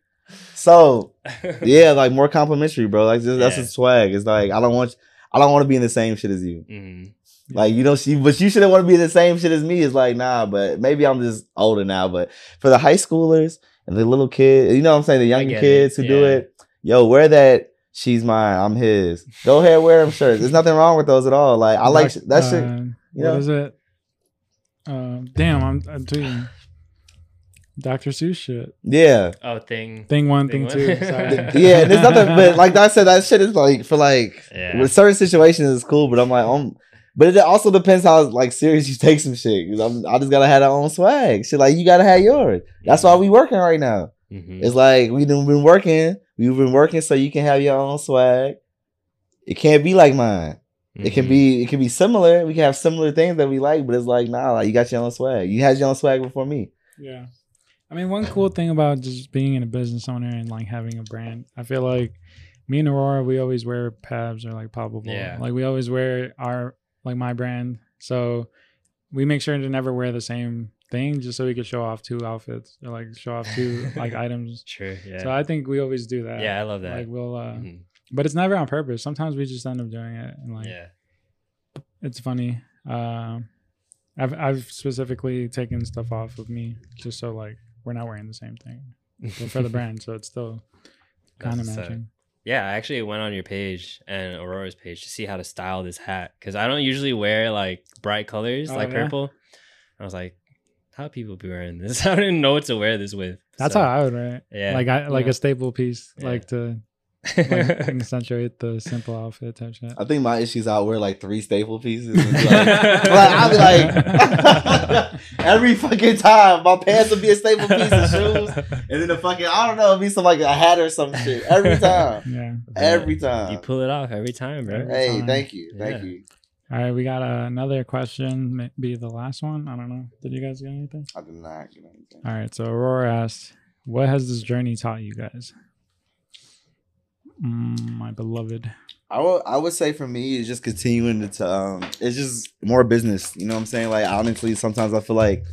So yeah, like more complimentary, bro. Like just, yeah. that's a swag. It's like, I don't want, I don't want to be in the same shit as you. Mm-hmm. Like, you know, she, but you shouldn't want to be the same shit as me. It's like, nah, but maybe I'm just older now. But for the high schoolers and the little kids, you know what I'm saying? The young kids who yeah. do it. Yo, wear that. She's mine. I'm his. Go ahead, wear them shirts. There's nothing wrong with those at all. Like, I like, like that uh, shit. You what know? is it? Uh, damn, I'm, I'm doing Doctor Seuss shit. Yeah. Oh, thing. Thing one, thing, thing one. two. Sorry. Yeah, there's nothing. But like I said, that shit is like, for like, yeah. with certain situations it's cool. But I'm like, I'm. But it also depends how like serious you take some shit. Cause I'm, I just gotta have our own swag. Shit, like you gotta have yours. That's why we working right now. Mm-hmm. It's like we've been working. We've been working so you can have your own swag. It can't be like mine. Mm-hmm. It can be. It can be similar. We can have similar things that we like, but it's like nah. Like you got your own swag. You had your own swag before me. Yeah, I mean, one cool thing about just being in a business owner and like having a brand, I feel like me and Aurora, we always wear Pabs or like Pablo. Yeah. Like we always wear our. Like my brand, so we make sure to never wear the same thing just so we could show off two outfits or like show off two like items. True. Yeah. So I think we always do that. Yeah, I love that. Like we'll, uh, mm-hmm. but it's never on purpose. Sometimes we just end up doing it, and like, yeah, it's funny. Um, uh, I've I've specifically taken stuff off of me just so like we're not wearing the same thing for the brand, so it's still kind of matching. Sad. Yeah, I actually went on your page and Aurora's page to see how to style this hat because I don't usually wear like bright colors oh, like yeah. purple. I was like, how do people be wearing this? I didn't know what to wear this with. That's so, how I would wear it. Yeah, like I like yeah. a staple piece, yeah. like to like, accentuate the simple outfit type shit. I think my issue is I wear like three staple pieces. Like, like I'll be like every fucking time my pants will be a staple piece of shoes, and then the fucking I don't know, it'll be some like a hat or some shit every time. Yeah, every time you pull it off every time, bro. Every hey, time. thank you, yeah. thank you. All right, we got uh, another question. Maybe the last one. I don't know. Did you guys get anything? I did not get anything. All right, so Aurora asked, "What has this journey taught you guys?" Mm, my beloved, I would I would say for me it's just continuing to um it's just more business, you know what I'm saying? Like honestly sometimes I feel like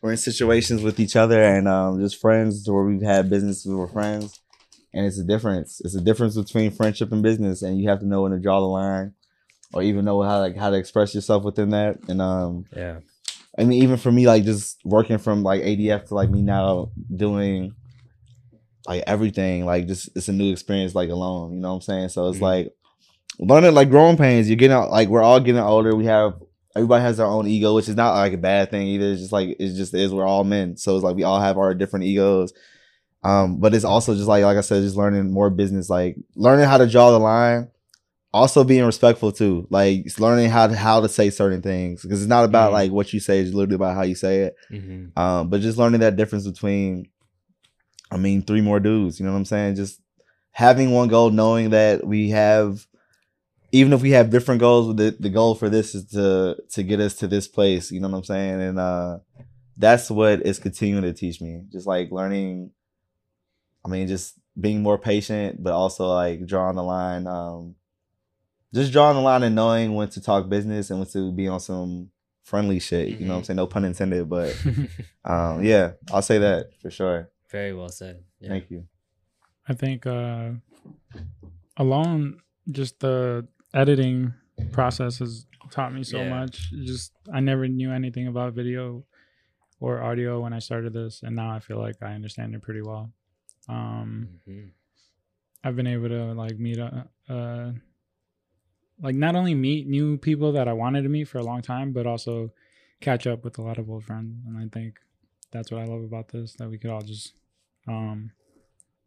we're in situations with each other and um just friends where we've had businesses where we're friends and it's a difference it's a difference between friendship and business, and you have to know when to draw the line or even know how like how to express yourself within that. And um yeah I mean even for me like just working from like A D F to like me now doing like everything, like just it's a new experience, like alone, you know what I'm saying? So it's mm-hmm. like learning like growing pains. You're getting like we're all getting older. We have everybody has their own ego, which is not like a bad thing either. It's just like it's just is we're all men, so it's like we all have our different egos. Um, but it's also just like like I said, just learning more business, like learning how to draw the line, also being respectful too. Like it's learning how to how to say certain things because it's not about mm-hmm. like what you say; it's literally about how you say it. Mm-hmm. Um, but just learning that difference between. I mean, three more dudes, you know what I'm saying? Just having one goal, knowing that we have, even if we have different goals, the, the goal for this is to to get us to this place, you know what I'm saying? And uh, that's what it's continuing to teach me. Just like learning, I mean, just being more patient, but also like drawing the line. Um, just drawing the line and knowing when to talk business and when to be on some friendly shit, you know what I'm saying? No pun intended, but um, yeah, I'll say that for sure. Very well said. Yeah. Thank you. I think uh, alone, just the editing process has taught me so yeah. much. Just I never knew anything about video or audio when I started this, and now I feel like I understand it pretty well. Um, mm-hmm. I've been able to like meet, a, uh, like not only meet new people that I wanted to meet for a long time, but also catch up with a lot of old friends, and I think. That's what I love about this, that we could all just um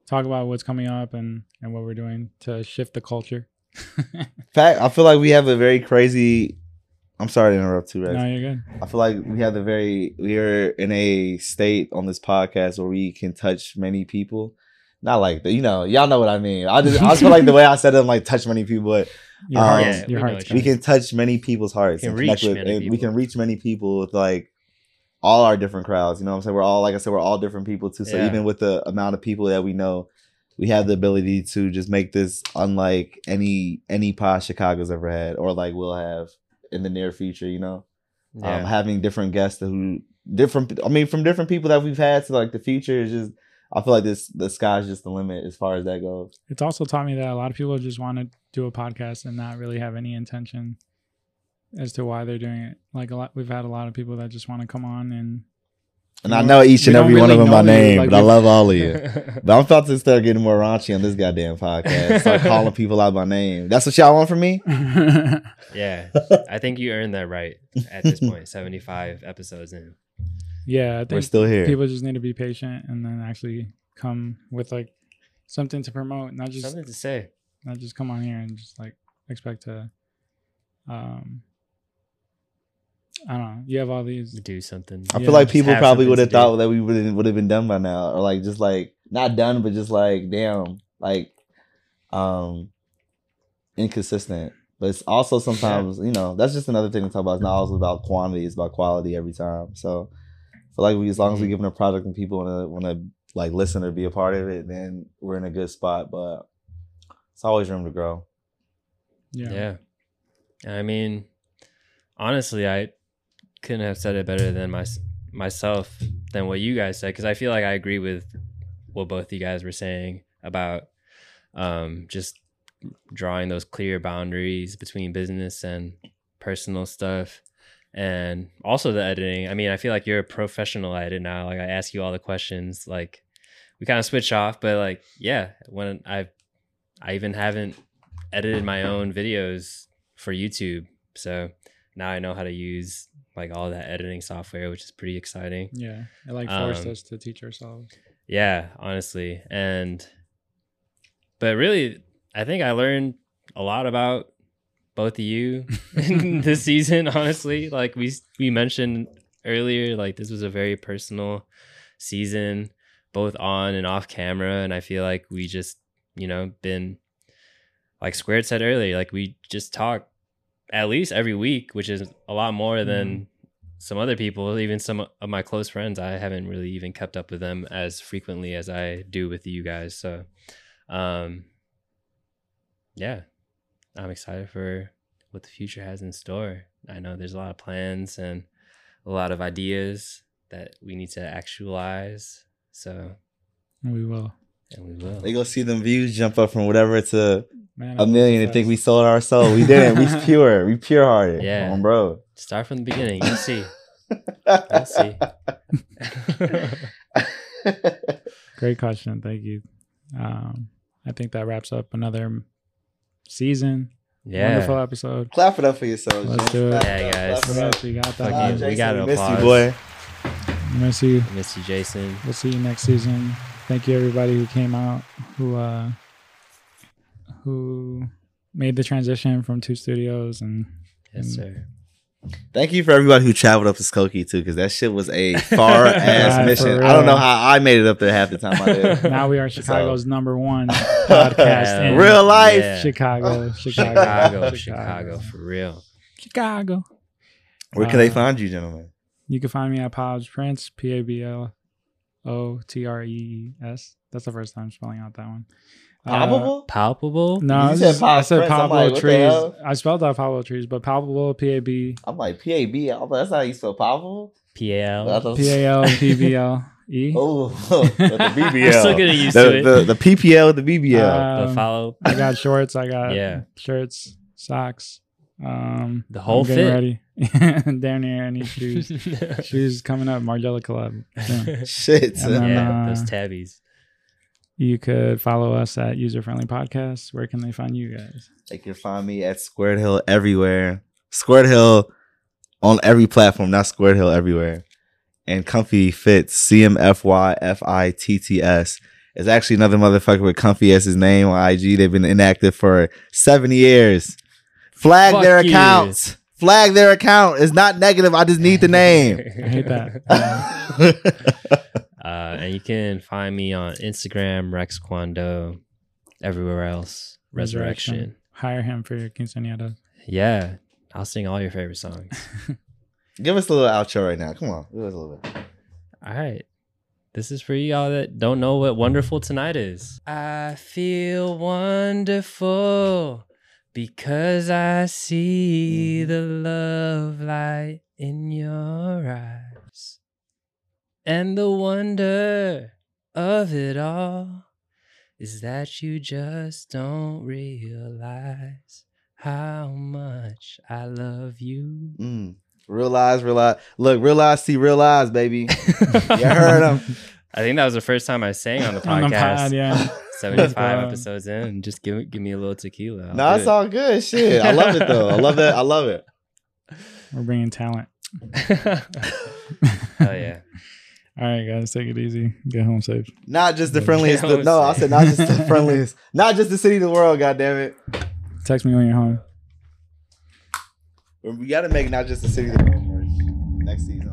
talk about what's coming up and, and what we're doing to shift the culture. Fact, I feel like we have a very crazy... I'm sorry to interrupt too, Rex. No, you're good. I feel like we have a very... We're in a state on this podcast where we can touch many people. Not like... The, you know, y'all know what I mean. I just, I just feel like the way I said it, I'm like, touch many people. But your um, yeah, your we, we can touch many people's hearts. Can and reach with, many and people. We can reach many people with like... all our different crowds, you know what I'm saying? We're all, like I said, we're all different people too. So yeah. even with the amount of people that we know, we have the ability to just make this unlike any any pod Chicago's ever had, or like we'll have in the near future, you know? Yeah. Um, having different guests who, different, I mean, from different people that we've had to like the future is just, I feel like this the sky's just the limit as far as that goes. It's also taught me that a lot of people just want to do a podcast and not really have any intention as to why they're doing it. Like a lot, we've had a lot of people that just want to come on and and know, I know each and every really one of them by name, like, but I love all of you. But I'm about to start getting more raunchy on this goddamn podcast. Start calling people out by name. That's what y'all want from me? Yeah. I think you earned that right at this point. seventy-five episodes in. Yeah. I think we're still here. People just need to be patient and then actually come with like something to promote. Not just something to say. Not just come on here and just like expect to um I don't know. You have all these do something. I yeah, feel like people probably would have thought that we would would have been done by now, or like just like not done, but just like damn, like um, inconsistent. But it's also sometimes yeah. you know that's just another thing to talk about. It's not always about quantity; it's about quality every time. So, I feel like we, as long as we're giving a product and people want to want to like listen or be a part of it, then we're in a good spot. But it's always room to grow. Yeah. Yeah. I mean, honestly, I. couldn't have said it better than my, myself than what you guys said, because I feel like I agree with what both you guys were saying about um, just drawing those clear boundaries between business and personal stuff, and also the editing. I mean, I feel like you're a professional at it now. Like I ask you all the questions. Like we kind of switch off, but like yeah, when I I even haven't edited my own videos for YouTube, so now I know how to use like all that editing software, which is pretty exciting. Yeah, it like forced um, us to teach ourselves. Yeah, honestly. And but really, I think I learned a lot about both of you this season, honestly. Like we we mentioned earlier, like this was a very personal season, both on and off camera. And I feel like we just, you know, been like Squared said earlier, like we just talked at least every week, which is a lot more than mm. some other people. Even some of my close friends, I haven't really even kept up with them as frequently as I do with you guys. So, um, yeah, I'm excited for what the future has in store. I know there's a lot of plans and a lot of ideas that we need to actualize. So we will. And we will. They go see them views jump up from whatever to Man, a million and think we sold our soul. We didn't. We pure. We pure hearted. Yeah, come on, bro. Start from the beginning. You'll see. You'll see. Great question. Thank you. Um, I think that wraps up another season. Yeah. Wonderful episode. Clap it up for yourselves. Let's James. do it. Yeah, guys. Clap it up. We got that. Oh, Jason, we got to miss applause. you, boy. I miss you. I miss you, Jason. We'll see you next season. Thank you, everybody who came out, who uh, who made the transition from two studios. And yes, sir. Thank you for everybody who traveled up to Skokie, too, because that shit was a far-ass yeah, mission. I don't know how I made it up there half the time I did. Now we are Chicago's so. number one podcast in real life. Yeah. Chicago, Chicago, Chicago, Chicago, for real. Chicago. Where can uh, they find you, gentlemen? You can find me at Pablo Trees, P A B L O T R E E S. That's the first time spelling out that one. Palpable? Uh, palpable? No, I said, I said Pablo like, Trees. I spelled out Pablo Trees, but palpable, P A B. I'm like, P A B? That's how you spell palpable? P A L. P A L P B L E. Oh, the B B L. I'm still getting used the, to it. The, the P P L, the B B L. Um, the follow. I got shorts. I got yeah. shirts, socks. Um, the whole thing. Ready. Damn near any shoes. Shoes coming up, Margiela collab. Yeah. Shit, then, yeah, uh, those tabbies. You could follow us at User-Friendly Podcast. Where can they find you guys? They can find me at Squared Hill everywhere. Squared Hill on every platform, not Squared Hill everywhere. And Comfy Fits, C M F Y F I T T S. There's actually another motherfucker with Comfy as his name on I G. They've been inactive for seven years. Flag Fuck their accounts. Yeah. Flag their account. It's not negative. I just need the name. I hate that. uh, and you can find me on Instagram, Rex Kwondo. Everywhere else, Resurrection. Resurrection. Hire him for your quinceañera. Yeah. I'll sing all your favorite songs. Give us a little outro right now. Come on. Give us a little bit. All right. This is for y'all that don't know what wonderful tonight is. I feel wonderful because I see the love light in your eyes and the wonder of it all is that you just don't realize how much I love you. Mm. Realize, realize, look, realize, see, realize, baby. You heard him. I think that was the first time I sang on the podcast. On the pod, yeah. seventy-five episodes in. Just give give me a little tequila. I'll no, it's it. all good. Shit. I love it, though. I love that. I love it. We're bringing talent. Oh, yeah. All right, guys, take it easy. Get home safe. Not just the friendliest. The, no, I said not just the friendliest. Not just the city of the world, goddammit. Text me when you're home. We got to make not just the city of the world next season.